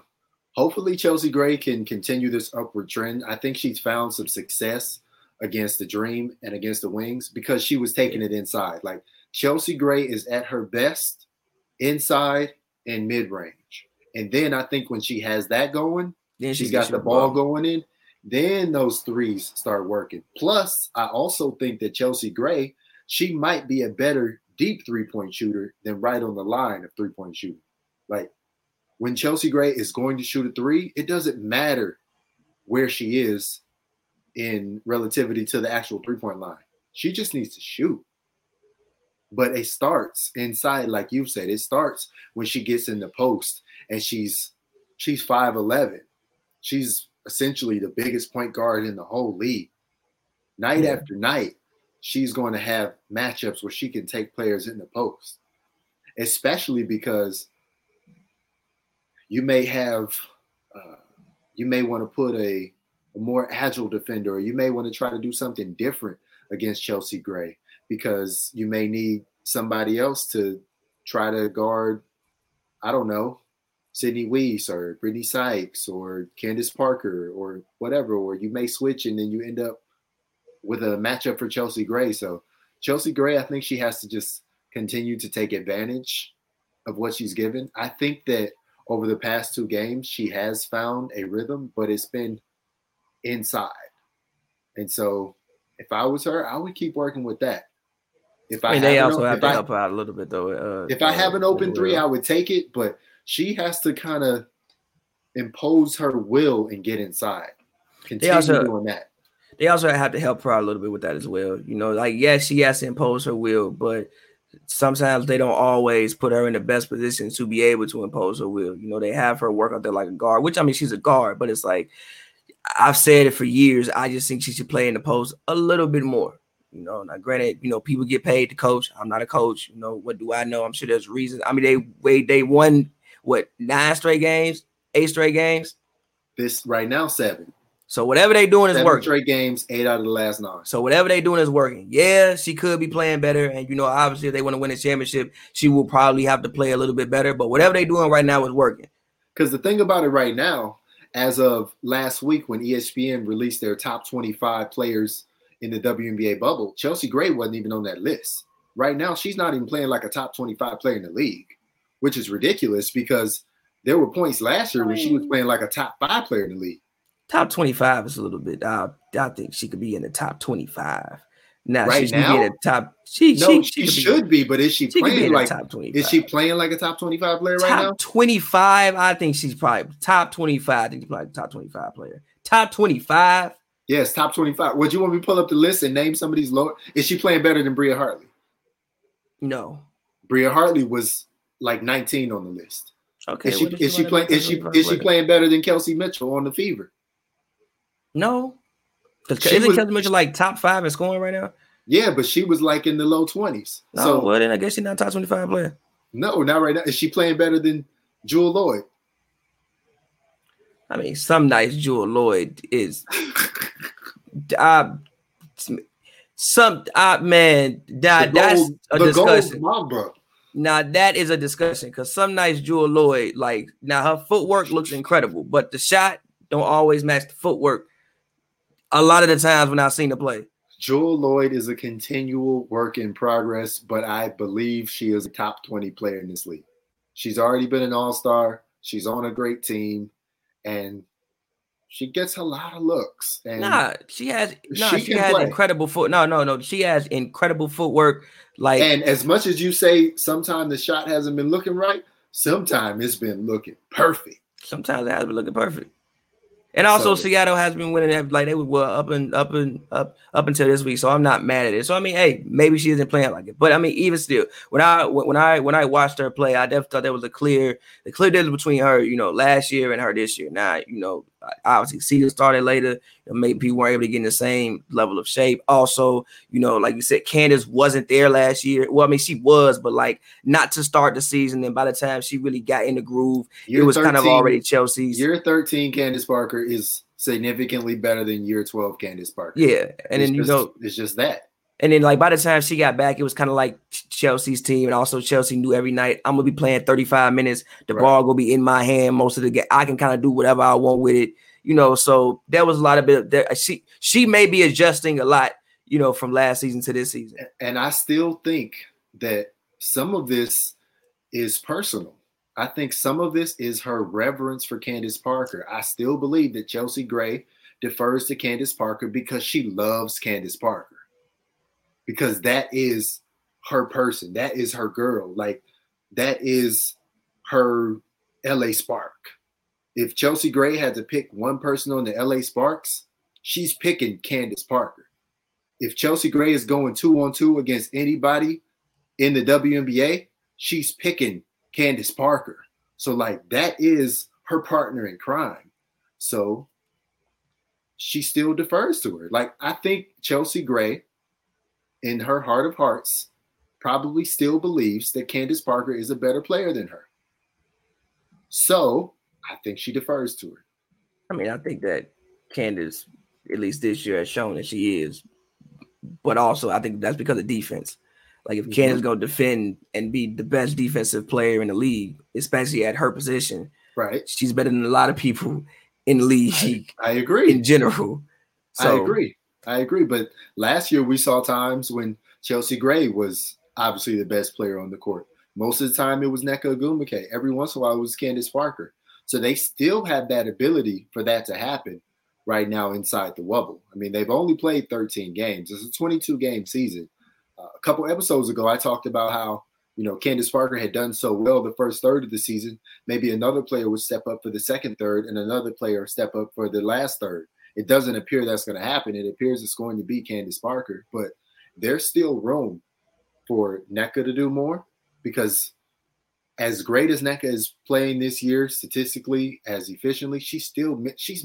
Hopefully, Chelsea Gray can continue this upward trend. I think she's found some success against the Dream and against the Wings, because she was taking it inside. Chelsea Gray is at her best inside and mid-range. And then I think when she has that going, then she's got the ball going in. Then those threes start working. Plus, I also think that Chelsea Gray, she might be a better deep three-point shooter than right on the line of three-point shooting. When Chelsea Gray is going to shoot a three, it doesn't matter where she is in relativity to the actual three-point line. She just needs to shoot. But it starts inside, like you've said. It starts when she gets in the post, and she's 5'11". She's essentially the biggest point guard in the whole league. Night after night, she's going to have matchups where she can take players in the post, especially because you may want to put a more agile defender, or you may want to try to do something different against Chelsea Gray, because you may need somebody else to try to guard, I don't know, Sydney Wiese or Brittany Sykes or Candace Parker or whatever, or you may switch and then you end up with a matchup for Chelsea Gray. So Chelsea Gray, I think she has to just continue to take advantage of what she's given. I think that over the past two games, she has found a rhythm, but it's been inside. And so if I was her, I would keep working with that. If I and they also have to help her out a little bit, though. If I have an open three, I would take it, but she has to kind of impose her will and get inside. Continue doing that. They also have to help her out a little bit with that as well. You know, like, yes, she has to impose her will, but sometimes they don't always put her in the best position to be able to impose her will. You know, they have her work out there like a guard, which, I mean, she's a guard, but it's like, I've said it for years. I just think she should play in the post a little bit more. You know, now granted, you know, people get paid to coach. I'm not a coach. You know, what do I know? I'm sure there's reasons. I mean, they won, what, 8 straight games? This right now, 7. So whatever they doing is working. 7 straight games, 8 out of the last 9. So whatever they doing is working. Yeah, she could be playing better. And, you know, obviously if they want to win a championship, she will probably have to play a little bit better. But whatever they doing right now is working. Because the thing about it right now, as of last week when ESPN released their top 25 players in the WNBA bubble, Chelsea Gray wasn't even on that list. Right now, she's not even playing like a top 25 player in the league, which is ridiculous because there were points last year when she was playing like a top 5 player in the league. Top 25 is a little bit. I think she could be in the top 25. Now, right she now, be in the top. She should be. But is she playing like top 25? Is she playing like a top 25 player top right now? Top 25. I think she's probably top 25. I think she's probably top 25 player. Top 25. Yes, top 25. Would you want me to pull up the list and name some of these lower? Is she playing better than Bria Hartley? No. Bria Hartley was like 19 on the list. Okay. Is she playing better than Kelsey Mitchell on the Fever? No, isn't Kelsey Mitchell like top 5 in scoring right now? Yeah, but she was like in the low 20s. No, so, well then I guess she's not top 25 player. No, not right now. Is she playing better than Jewel Lloyd? I mean, some nights Jewel Lloyd is. That's a discussion. Now that is a discussion because some nights Jewel Lloyd, like now her footwork looks incredible, but the shot don't always match the footwork. A lot of the times when I've seen the play, Jewel Lloyd is a continual work in progress, but I believe she is a top 20 player in this league. She's already been an all-star. She's on a great team, and she gets a lot of looks. And she has incredible foot. No. She has incredible footwork. Like, and as much as you say, sometimes the shot hasn't been looking right. Sometimes it's been looking perfect. Sometimes it has been looking perfect. And also, Seattle has been winning. Like they were up until this week, so I'm not mad at it. So I mean, hey, maybe she isn't playing like it, but I mean, even still, when I watched her play, I definitely thought there was a clear difference between her, you know, last year and her this year. Now, you know, obviously, season started later. Maybe people weren't able to get in the same level of shape. Also, you know, like you said, Candace wasn't there last year. Well, I mean, she was, but like not to start the season. And by the time she really got in the groove, it was kind of already Chelsea's. Year 13, Candace Parker is significantly better than year 12, Candace Parker. Yeah, and then you know, it's just that. And then, like, by the time she got back, it was kind of like Chelsea's team. And also, Chelsea knew every night, I'm going to be playing 35 minutes. The ball going to be in my hand most of the game. I can kind of do whatever I want with it. You know, so there was a lot of bit of that. She may be adjusting a lot, you know, from last season to this season. And I still think that some of this is personal. I think some of this is her reverence for Candace Parker. I still believe that Chelsea Gray defers to Candace Parker because she loves Candace Parker. Because that is her person. That is her girl. Like, that is her LA Spark. If Chelsea Gray had to pick one person on the LA Sparks, she's picking Candace Parker. If Chelsea Gray is going 2-on-2 against anybody in the WNBA, she's picking Candace Parker. So, like, that is her partner in crime. So, she still defers to her. Like, I think Chelsea Gray, in her heart of hearts, probably still believes that Candace Parker is a better player than her. So I think she defers to her. I mean, I think that Candace, at least this year, has shown that she is. But also, I think that's because of defense. Like, if Candace go defend and be the best defensive player in the league, especially at her position, right? She's better than a lot of people in the league. I agree. In general. So, I agree. But last year we saw times when Chelsea Gray was obviously the best player on the court. Most of the time it was Nneka Ogwumike. Every once in a while it was Candace Parker. So they still have that ability for that to happen right now inside the bubble. I mean, they've only played 13 games. It's a 22-game season. A couple episodes ago, I talked about how, you know, Candace Parker had done so well the first third of the season. Maybe another player would step up for the second third and another player step up for the last third. It doesn't appear that's going to happen. It appears it's going to be Candace Parker, but there's still room for Nneka to do more, because as great as Nneka is playing this year, statistically, as efficiently, she's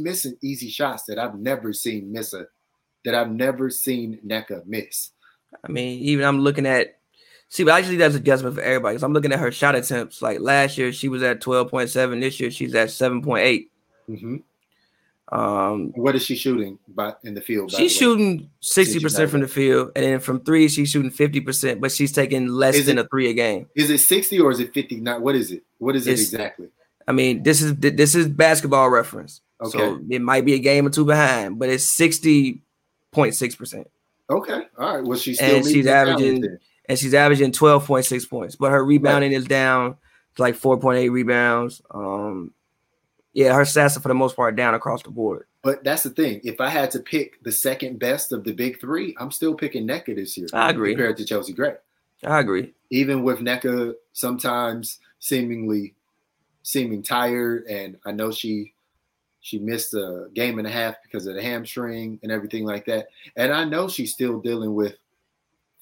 missing easy shots that I've never seen Nneka miss. I mean, even I'm looking at, see, but actually that's adjustment for everybody, because I'm looking at her shot attempts. Like last year, she was at 12.7. This year, she's at 7.8. Mm-hmm. What is she shooting in the field? She's shooting 60% from the field, and then from three, she's shooting 50%, but she's taking less than a three a game. Is it 60 or is it 50? What is it? What is it exactly? I mean, this is Basketball Reference. Okay. So it might be a game or two behind, but it's 60.6%. Okay. All right. Well, she's averaging 12.6 points, but her rebounding is down to like 4.8 rebounds. Yeah, her stats are for the most part down across the board. But that's the thing. If I had to pick the second best of the big three, I'm still picking Nneka this year. I agree. Compared to Chelsea Gray. I agree. Even with Nneka sometimes seeming tired, and I know she missed a game and a half because of the hamstring and everything like that. And I know she's still dealing with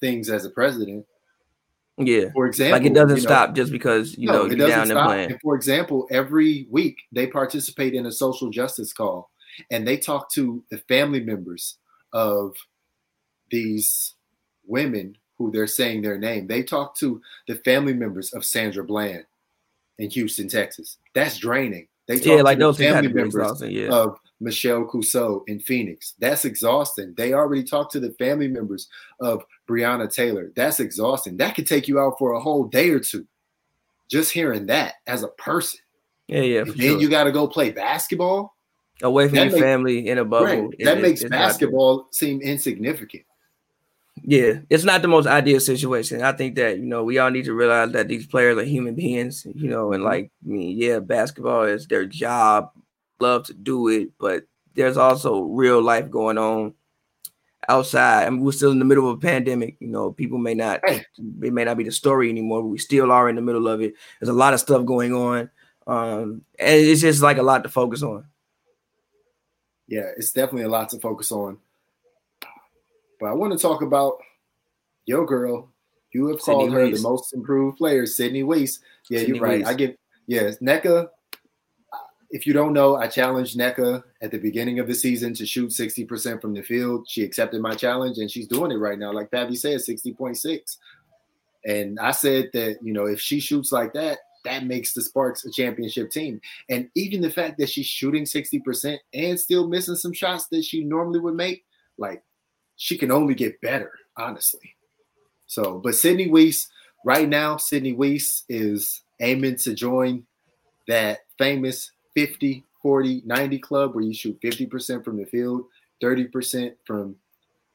things as a president. Yeah. For example, like it doesn't stop just because you're down and playing. And for example, every week they participate in a social justice call, and they talk to the family members of these women who they're saying their name. They talk to the family members of Sandra Bland in Houston, Texas. That's draining. They talk to those family members of Michelle Cousseau in Phoenix. That's exhausting. They already talked to the family members of Breonna Taylor. That's exhausting. That could take you out for a whole day or two, just hearing that as a person. Yeah. And then you got to go play basketball away from your family in a bubble. That makes basketball seem insignificant. Yeah, it's not the most ideal situation. I think that, we all need to realize that these players are human beings, and basketball is their job. Love to do it, but there's also real life going on outside. I mean, we're still in the middle of a pandemic. People may not be the story anymore, but we still are in the middle of it. There's a lot of stuff going on, and it's just like a lot to focus on. Yeah, it's definitely a lot to focus on. But I want to talk about your girl. You have called her the most improved player, Sydney Wiese. Yeah, you're right. Nneka. If you don't know, I challenged Nneka at the beginning of the season to shoot 60% from the field. She accepted my challenge, and she's doing it right now. Like Pavy said, 60.6. And I said that, if she shoots like that, that makes the Sparks a championship team. And even the fact that she's shooting 60% and still missing some shots that she normally would make, like, she can only get better, honestly. So, but Sydney Wiese, right now, Sydney Wiese is aiming to join that famous 50-40-90 club, where you shoot 50% from the field, 50% from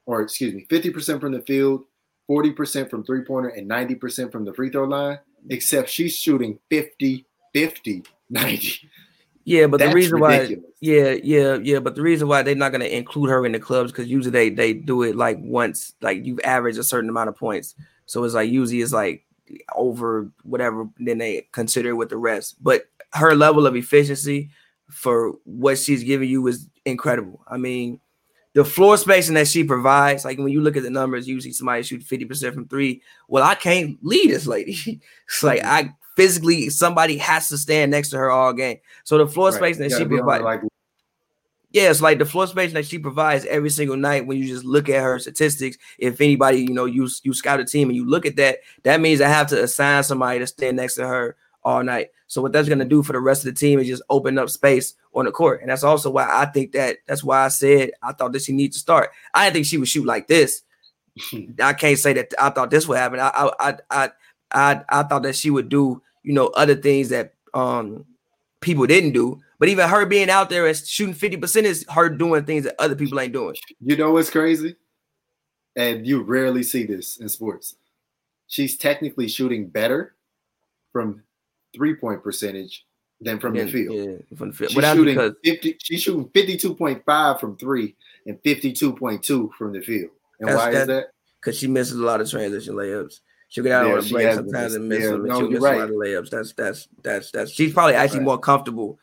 the field, 40% from three-pointer, and 90% from the free throw line, except she's shooting 50-50-90. Yeah, but that's the reason ridiculous. Why but the reason why they're not going to include her in the clubs, because usually they do it like once, like you've averaged a certain amount of points. So it's like usually it's like over whatever, then they consider it with the rest. But her level of efficiency for what she's giving you is incredible. I mean, the floor spacing that she provides, like when you look at the numbers, usually somebody shoots 50% from three. Well, I can't lead this lady. It's like somebody has to stand next to her all game. So the floor spacing that she provides. It's like the floor spacing that she provides every single night. When you just look at her statistics, if anybody, you scout a team and you look at that, that means I have to assign somebody to stand next to her all night. So what that's going to do for the rest of the team is just open up space on the court. And that's also why I think that's why I said I thought that she needs to start. I didn't think she would shoot like this. I can't say that I thought this would happen. I thought that she would do, other things that people didn't do. But even her being out there and shooting 50% is her doing things that other people ain't doing. You know what's crazy? And you rarely see this in sports. She's technically shooting better from 3-point percentage than from the field. Yeah, from the field. She's shooting 50. She's shooting 52.5 from three and 52.2. from the field. And why is that? Because she misses a lot of transition layups. She'll get out on the break sometimes and miss them. She'll miss a lot of layups. That's she's probably actually more comfortable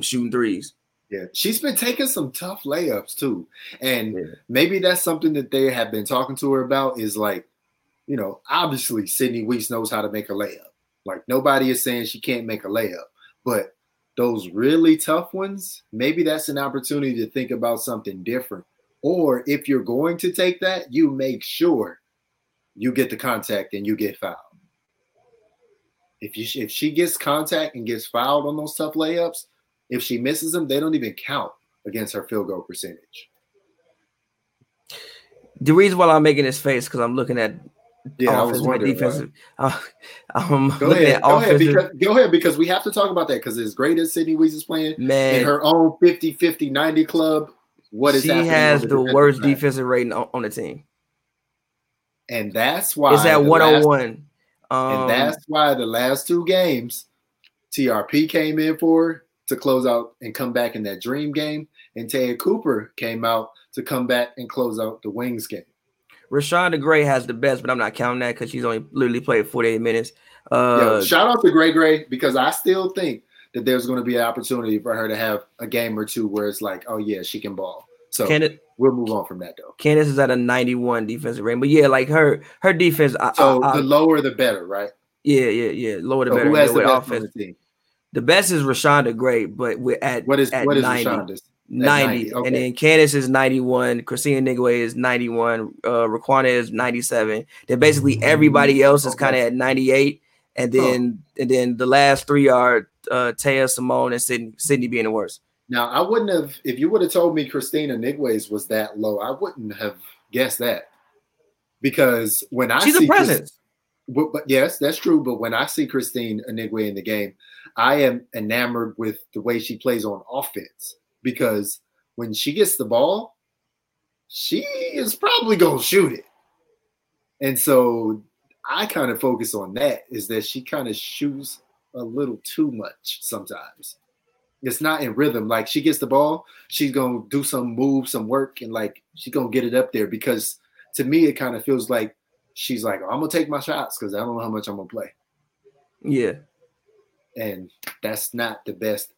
shooting threes. Yeah, she's been taking some tough layups too. And maybe that's something that they have been talking to her about is like, you know, obviously Sydney Wiese knows how to make a layup. Like nobody is saying she can't make a layup, but those really tough ones, maybe that's an opportunity to think about something different. Or if you're going to take that, you make sure you get the contact and you get fouled. If she gets contact and gets fouled on those tough layups, if she misses them, they don't even count against her field goal percentage. The reason why I'm making this face because I'm looking at Go ahead because we have to talk about that because as great as Sydney Wiese is playing, man, in her own 50-50-90 club, what is happening? She has the worst defensive rating on the team. And that's why it's at 101. And that's why the last two games, TRP came in for her to close out and come back in that dream game, and Taya Cooper came out to come back and close out the Wings game. Rashonda Gray has the best, but I'm not counting that because she's only literally played 48 minutes. Shout out to Gray because I still think that there's going to be an opportunity for her to have a game or two where it's like, oh, yeah, she can ball. So we'll move on from that, though. Candace is at a 91 defensive rating. But, yeah, like her defense. So the lower the better, right? Yeah. Lower the better. Who has the best offense? The best is Rashonda Gray, but we're at 90. 90. Okay. And then Candace is 91. Christina Anigwe is 91. Raquana is 97. Then basically everybody else is kind of at 98. And then the last three are Taya, Simone, and Sydney being the worst. Now, I wouldn't have – if you would have told me Christina Anigwe's was that low, I wouldn't have guessed that because when I see – she's a presence. But yes, that's true. But when I see Christine Anigwe in the game, I am enamored with the way she plays on offense. Because when she gets the ball, she is probably going to shoot it. And so I kind of focus on that is that she kind of shoots a little too much sometimes. It's not in rhythm. Like she gets the ball, she's going to do some move, some work, and like she's going to get it up there. Because to me, it kind of feels like she's like, I'm going to take my shots because I don't know how much I'm going to play. Yeah. And that's not the best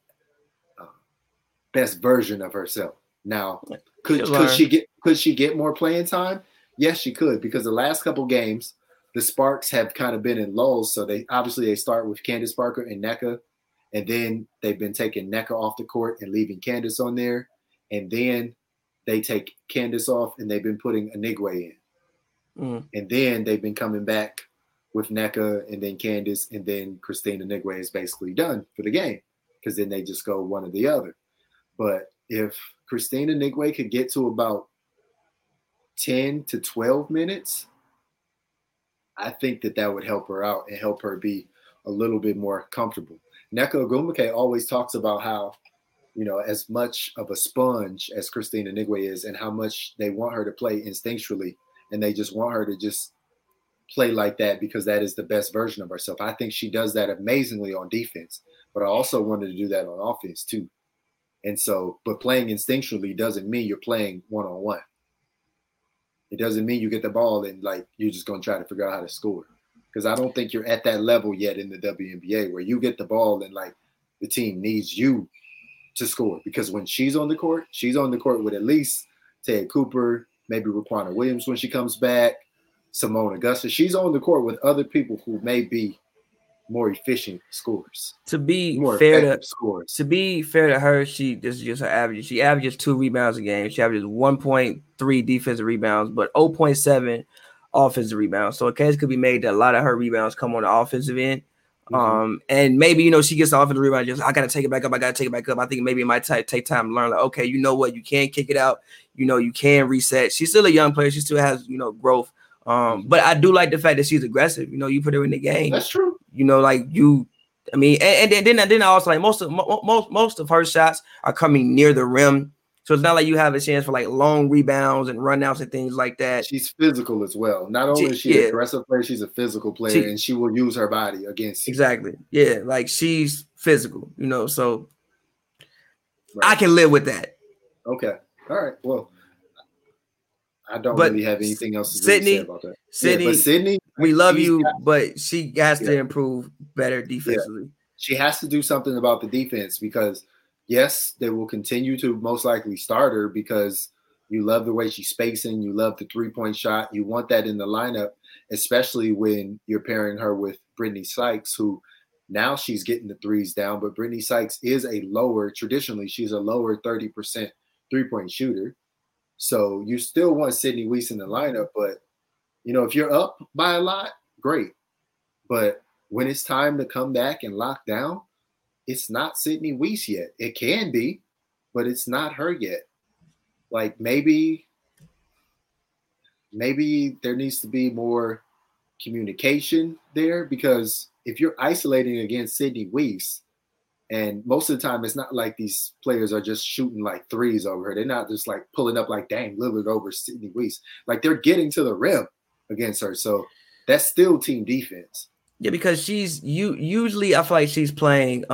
version of herself. Now, could she get more playing time? Yes, she could, because the last couple games, the Sparks have kind of been in lulls. So they start with Candace Parker and Nneka, and then they've been taking Nneka off the court and leaving Candace on there, and then they take Candace off and they've been putting Anigwe in, and then they've been coming back with Nneka and then Candace, and then Christina Anigwe is basically done for the game because then they just go one or the other. But if Christina Anigwe could get to about 10 to 12 minutes, I think that would help her out and help her be a little bit more comfortable. Nneka Ogwumike always talks about how, you know, as much of a sponge as Christina Anigwe is and how much they want her to play instinctually, and they just want her to just play like that because that is the best version of herself. I think she does that amazingly on defense, but I also wanted to do that on offense too. And so, but playing instinctually doesn't mean you're playing one-on-one. It doesn't mean you get the ball and, like, you're just going to try to figure out how to score. Because I don't think you're at that level yet in the WNBA where you get the ball and, like, the team needs you to score. Because when she's on the court with at least Ted Cooper, maybe Raquana Williams when she comes back, Simone Augusta. She's on the court with other people who may be more efficient scores. To be fair to her, this is just her average. She averages 2 rebounds a game. She averages 1.3 defensive rebounds, but 0.7 offensive rebounds. So a case could be made that a lot of her rebounds come on the offensive end. And maybe, you know, she gets the offensive rebound. Just, I got to take it back up. I think maybe it might take time to learn, like, okay, you know what? You can kick it out. You know, you can reset. She's still a young player. She still has, you know, growth. But I do like the fact that she's aggressive. You know, you put her in the game. That's true. You know, like you, I mean, and then I also like most of her shots are coming near the rim So it's not like you have a chance for like long rebounds and runouts and things like that. She's physical as well. Not only is she an aggressive player, she's a physical player, and she will use her body against you. Exactly. Yeah, like she's physical, you know, so right. I can live with that. Okay. All right. Well, I don't really have anything else to really say about that. Sydney, we love you, but she has to improve better defensively. Yeah. She has to do something about the defense because, yes, they will continue to most likely start her because you love the way she's spacing. You love the three-point shot. You want that in the lineup, especially when you're pairing her with Brittany Sykes, who now she's getting the threes down. But Brittany Sykes is a lower – traditionally, she's a lower 30% three-point shooter. So you still want Sydney Wiese in the lineup. But, you know, if you're up by a lot, great. But when it's time to come back and lock down, it's not Sydney Wiese yet. It can be, but it's not her yet. Like maybe there needs to be more communication there, because if you're isolating against Sydney Wiese, and most of the time it's not like these players are just shooting like threes over her. They're not just like pulling up like, dang, Lillard over Sydney Wiese. Like they're getting to the rim against her. So that's still team defense. Yeah, because she's usually I feel like she's playing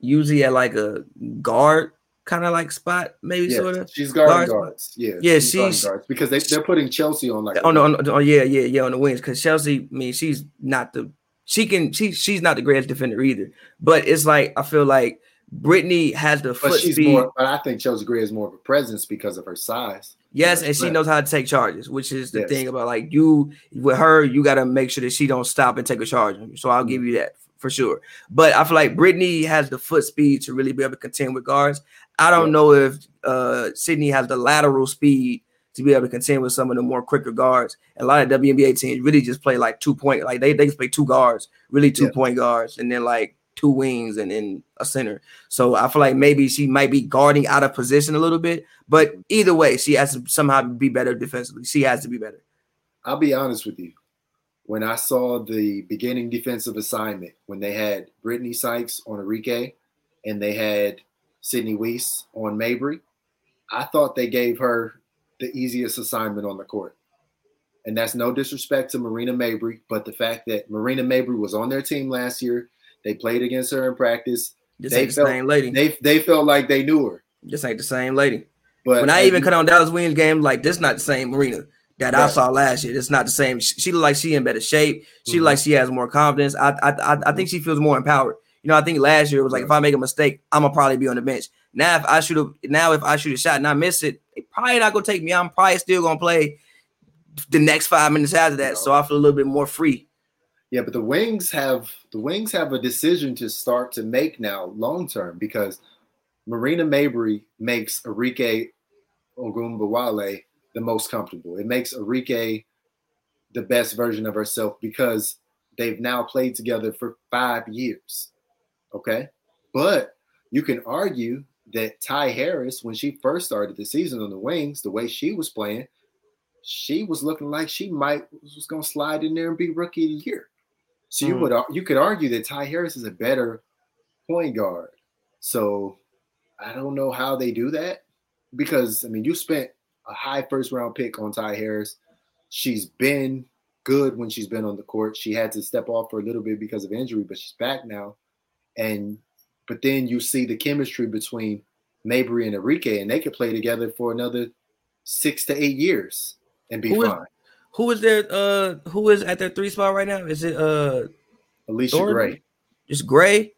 usually at like a guard kind of like spot, maybe sort of. She's guarding guards. She's guarding guards because they're putting Chelsea on like on the wings, because Chelsea, I mean, she's not the she's not the greatest defender either. But it's like I feel like Brittany has the foot speed. But I think Chelsea Gray is more of a presence because of her size. Yes, and she knows how to take charges, which is the thing about like you with her, you got to make sure that she don't stop and take a charge. So I'll give you that for sure. But I feel like Brittany has the foot speed to really be able to contend with guards. I don't know if Sydney has the lateral speed to be able to contend with some of the more quicker guards. And a lot of WNBA teams really just play like 2-point, like they just play two guards, really two-point guards, and then like two wings and then a center. So I feel like maybe she might be guarding out of position a little bit, but either way, she has to somehow be better defensively. She has to be better. I'll be honest with you. When I saw the beginning defensive assignment, when they had Brittany Sykes on Arike and they had Sydney Wiese on Mabry, I thought they gave her the easiest assignment on the court. And that's no disrespect to Marina Mabry, but the fact that Marina Mabry was on their team last year, they played against her in practice. They felt like they knew her. This ain't the same lady. But when I even cut on Dallas Williams' game, like this not the same Marina that I saw last year. It's not the same. She looked like she in better shape. She like she has more confidence. I think she feels more empowered. You know, I think last year it was like if I make a mistake, I'm gonna probably be on the bench. Now if I shoot a shot and I miss it, they probably not gonna take me. I'm probably still gonna play the next 5 minutes after that. No. So I feel a little bit more free. Yeah, but the Wings have a decision to start to make now long term, because Marina Mabry makes Arike Ogunbowale the most comfortable. It makes Arike the best version of herself because they've now played together for 5 years. Okay? But you can argue that Ty Harris, when she first started the season on the Wings, the way she was playing, she was looking like she was going to slide in there and be rookie of the year. So you could argue that Ty Harris is a better point guard. So I don't know how they do that, because I mean, you spent a high first round pick on Ty Harris. She's been good when she's been on the court. She had to step off for a little bit because of injury, but she's back now. But then you see the chemistry between Mabry and Arike, and they could play together for another 6 to 8 years and be fine. Who is at their three spot right now? Is it Alicia Thornton? Gray? Just Gray?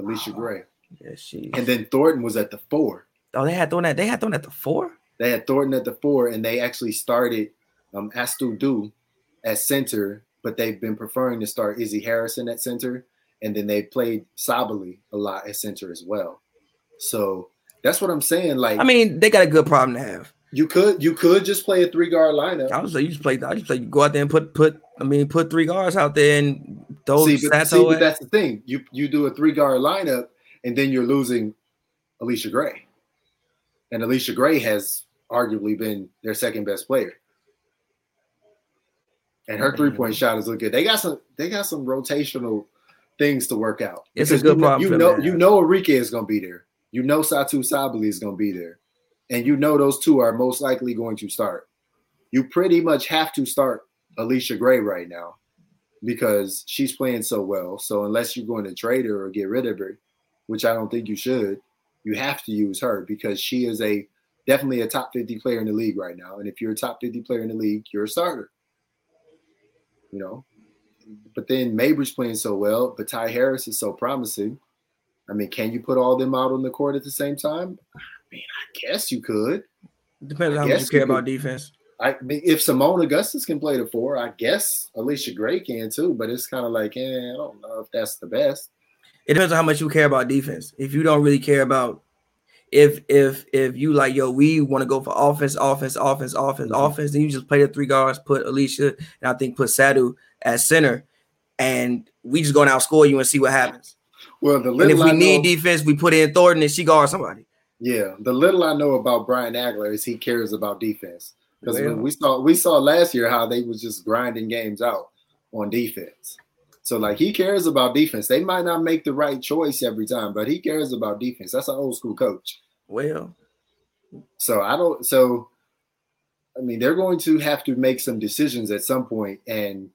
Alicia Gray. Yeah, she. And then Thornton was at the four. Oh, they had Thornton at the four? They had Thornton at the four, and they actually started Astu Du at center, but they've been preferring to start Izzy Harrison at center, and then they played Sabali a lot at center as well. So that's what I'm saying. Like, I mean, they got a good problem to have. You could just play a three guard lineup. I was like, you go out there and put three guards out there and throw. But that's the thing. You do a three guard lineup, and then you're losing Alicia Gray, and Alicia Gray has arguably been their second best player, and her 3-point shot is looking good. They got some rotational things to work out. It's a good problem. You know Arike is going to be there. You know Satu Sabali is going to be there. and you know those two are most likely going to start, you pretty much have to start Alicia Gray right now because she's playing so well. So unless you're going to trade her or get rid of her, which I don't think you should, you have to use her because she is definitely a top 50 player in the league right now. And if you're a top 50 player in the league, you're a starter. You know, but then Mabry's playing so well, but Ty Harris is so promising. I mean, can you put all them out on the court at the same time? I mean, I guess you could. Depends on how much you care about defense. I mean, if Simone Augustus can play the four, I guess Alicia Gray can too, but it's kind of like, I don't know if that's the best. It depends on how much you care about defense. If you don't really care about if you like, we want to go for offense, then you just play the three guards, put Alicia, and I think put Sadu at center, and we just going to outscore you and see what happens. Well, if we need defense, we put in Thornton and she guards somebody. Yeah, the little I know about Brian Agler is he cares about defense. Because we saw last year how they was just grinding games out on defense. So, like, he cares about defense. They might not make the right choice every time, but he cares about defense. That's an old school coach. Well. So, they're going to have to make some decisions at some point, and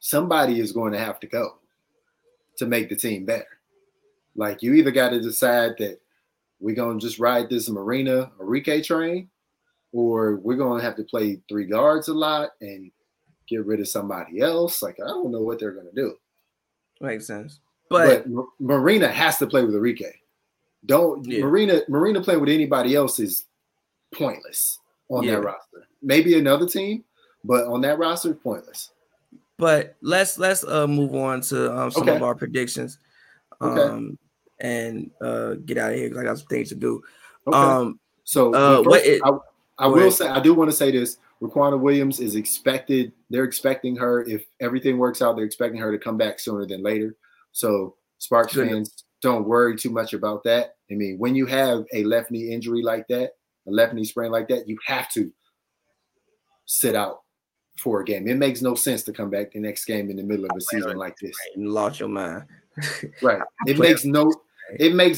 somebody is going to have to go to make the team better. Like, you either got to decide that we're going to just ride this Marina Arike train, or we're going to have to play three guards a lot and get rid of somebody else. Like, I don't know what they're going to do. Makes sense. But Marina has to play with Arike. Marina playing with anybody else is pointless on that roster. Maybe another team, but on that roster, pointless. But let's move on to some of our predictions and get out of here because I got some things to do. Okay. I do want to say this. Raquana Williams is expected. They're expecting her. If everything works out, they're expecting her to come back sooner than later. So Sparks fans, don't worry too much about that. I mean, when you have a left knee injury like that, a left knee sprain like that, you have to sit out for a game. It makes no sense to come back the next game in the middle of a season like this. You lost your mind. Right. It makes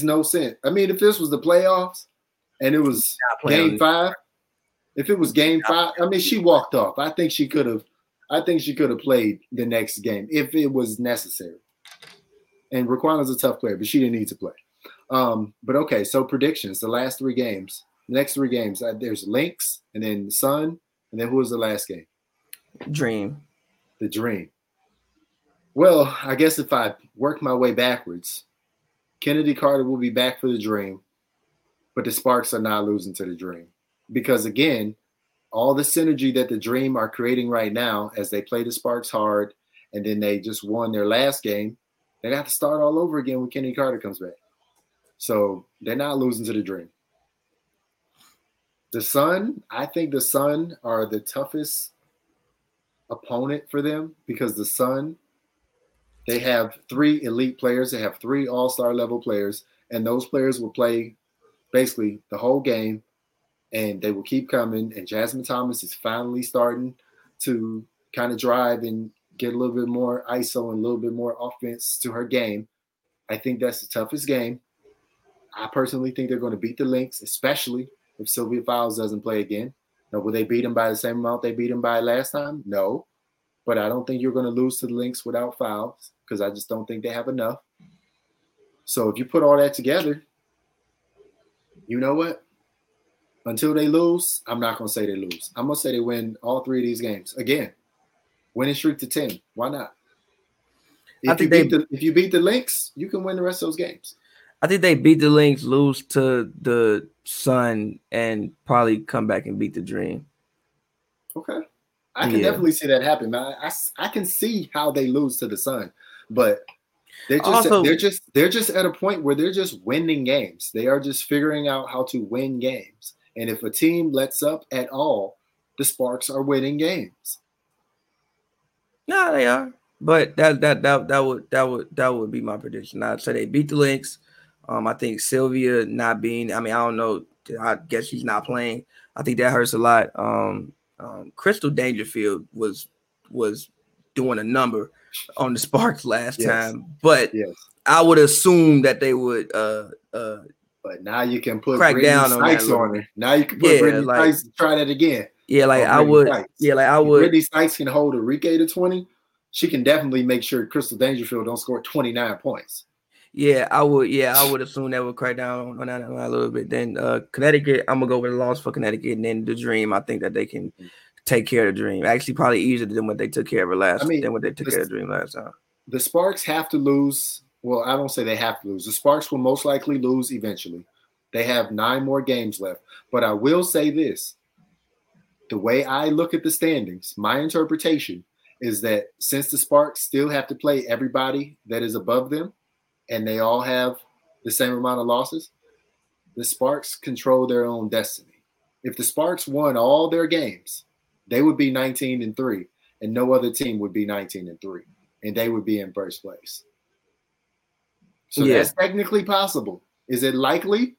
no sense. I mean, if this was the playoffs and it was game five, if it was game five, I mean, she walked off. I think she could have played the next game if it was necessary. And Raquana's a tough player, but she didn't need to play. But okay, so predictions, the last three games. Next three games, there's Lynx and then Sun, and then who was the last game? Dream. The Dream. Well, I guess if I work my way backwards, Kennedy Carter will be back for the Dream, but the Sparks are not losing to the Dream. Because, again, all the synergy that the Dream are creating right now as they play the Sparks hard and then they just won their last game, they got to start all over again when Kennedy Carter comes back. So they're not losing to the Dream. The Sun, I think the Sun are the toughest opponent for them because the Sun, they have three elite players. They have three all-star level players, and those players will play basically the whole game. And they will keep coming. And Jasmine Thomas is finally starting to kind of drive and get a little bit more ISO and a little bit more offense to her game. I think that's the toughest game. I personally think they're going to beat the Lynx, especially if Sylvia Fowles doesn't play again. Now, will they beat them by the same amount they beat them by last time? No. But I don't think you're going to lose to the Lynx without Fowles because I just don't think they have enough. So if you put all that together, you know what? Until they lose, I'm not going to say they lose. I'm going to say they win all three of these games. Again, winning streak to 10. Why not? If you beat the Lynx, you can win the rest of those games. I think they beat the Lynx, lose to the Sun, and probably come back and beat the Dream. Okay. I can definitely see that happen. I can see how they lose to the Sun, but they're just at a point where they're just winning games. They are just figuring out how to win games. And if a team lets up at all, the Sparks are winning games. No, they are. But that would be my prediction. I'd say they beat the Lynx. I think Sylvia not being. I mean, I don't know. I guess she's not playing. I think that hurts a lot. Crystal Dangerfield was doing a number on the Sparks last time, but I would assume that they would But now you can put Brittany Sykes on it. Now you can put Brittany Sykes and try that again. Yeah, like I would. Sykes. Yeah, like I would. Brittany Sykes can hold Arike to 20. She can definitely make sure Crystal Dangerfield don't score 29 points. Yeah, I would. Yeah, I would assume that would crack down on that a little bit. Then Connecticut, I'm gonna go with a loss for Connecticut, and then the Dream. I think that they can take care of the Dream. Actually, probably easier than what they took care of last. I mean, than what they took care of the Dream last time. The Sparks have to lose. Well, I don't say they have to lose. The Sparks will most likely lose eventually. They have 9 more games left. But I will say this: the way I look at the standings, my interpretation is that since the Sparks still have to play everybody that is above them, and they all have the same amount of losses, the Sparks control their own destiny. If the Sparks won all their games, they would be 19-3, and no other team would be 19-3, and they would be in first place. So that's technically possible. Is it likely?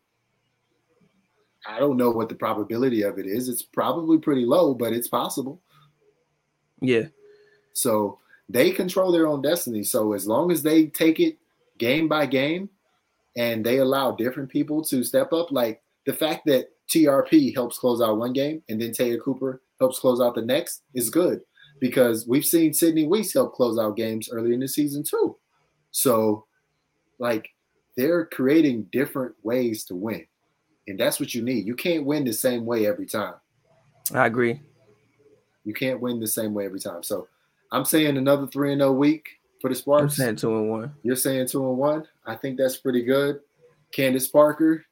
I don't know what the probability of it is. It's probably pretty low, but it's possible. Yeah. So they control their own destiny. So as long as they take it game by game, and they allow different people to step up. Like the fact that TRP helps close out one game and then Taya Cooper helps close out the next is good, because we've seen Sydney Wiese help close out games early in the season too. So like they're creating different ways to win, and that's what you need. You can't win the same way every time. I agree. You can't win the same way every time. So I'm saying another 3-0 week. For the Sparks, I'm saying 2-1. You're saying 2-1. I think that's pretty good. Candace Parker,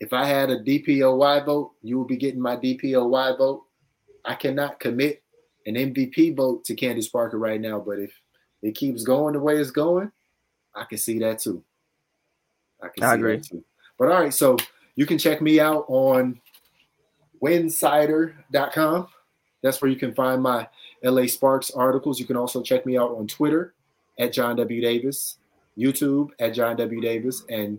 if I had a DPOY vote, you would be getting my DPOY vote. I cannot commit an MVP vote to Candace Parker right now, but if it keeps going the way it's going, I can see that too. I agree. But all right, so you can check me out on winsider.com. That's where you can find my LA Sparks articles. You can also check me out on Twitter at John W. Davis, YouTube at John W. Davis, and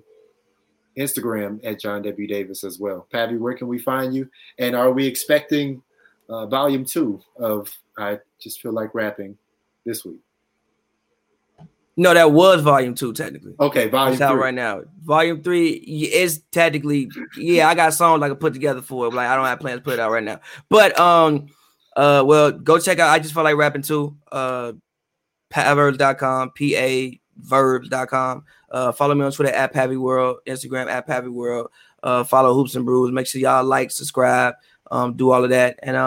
Instagram at John W. Davis as well. Pavy, where can we find you? And are we expecting volume 2 of I Just Feel Like Rapping this week? No, that was volume 2 technically. Okay, volume 3. It's out right now. Volume 3 is technically, I got songs I can put together for it. Like I don't have plans to put it out right now. But well, go check out I Just Feel Like Rapping 2. Paverbs.com, paverbs.com. Follow me on Twitter at PavyWorld, Instagram at PavyWorld. Follow Hoops and Brews. Make sure y'all like, subscribe, do all of that. And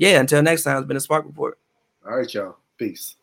until next time, it's been a Spark Report. All right, y'all. Peace.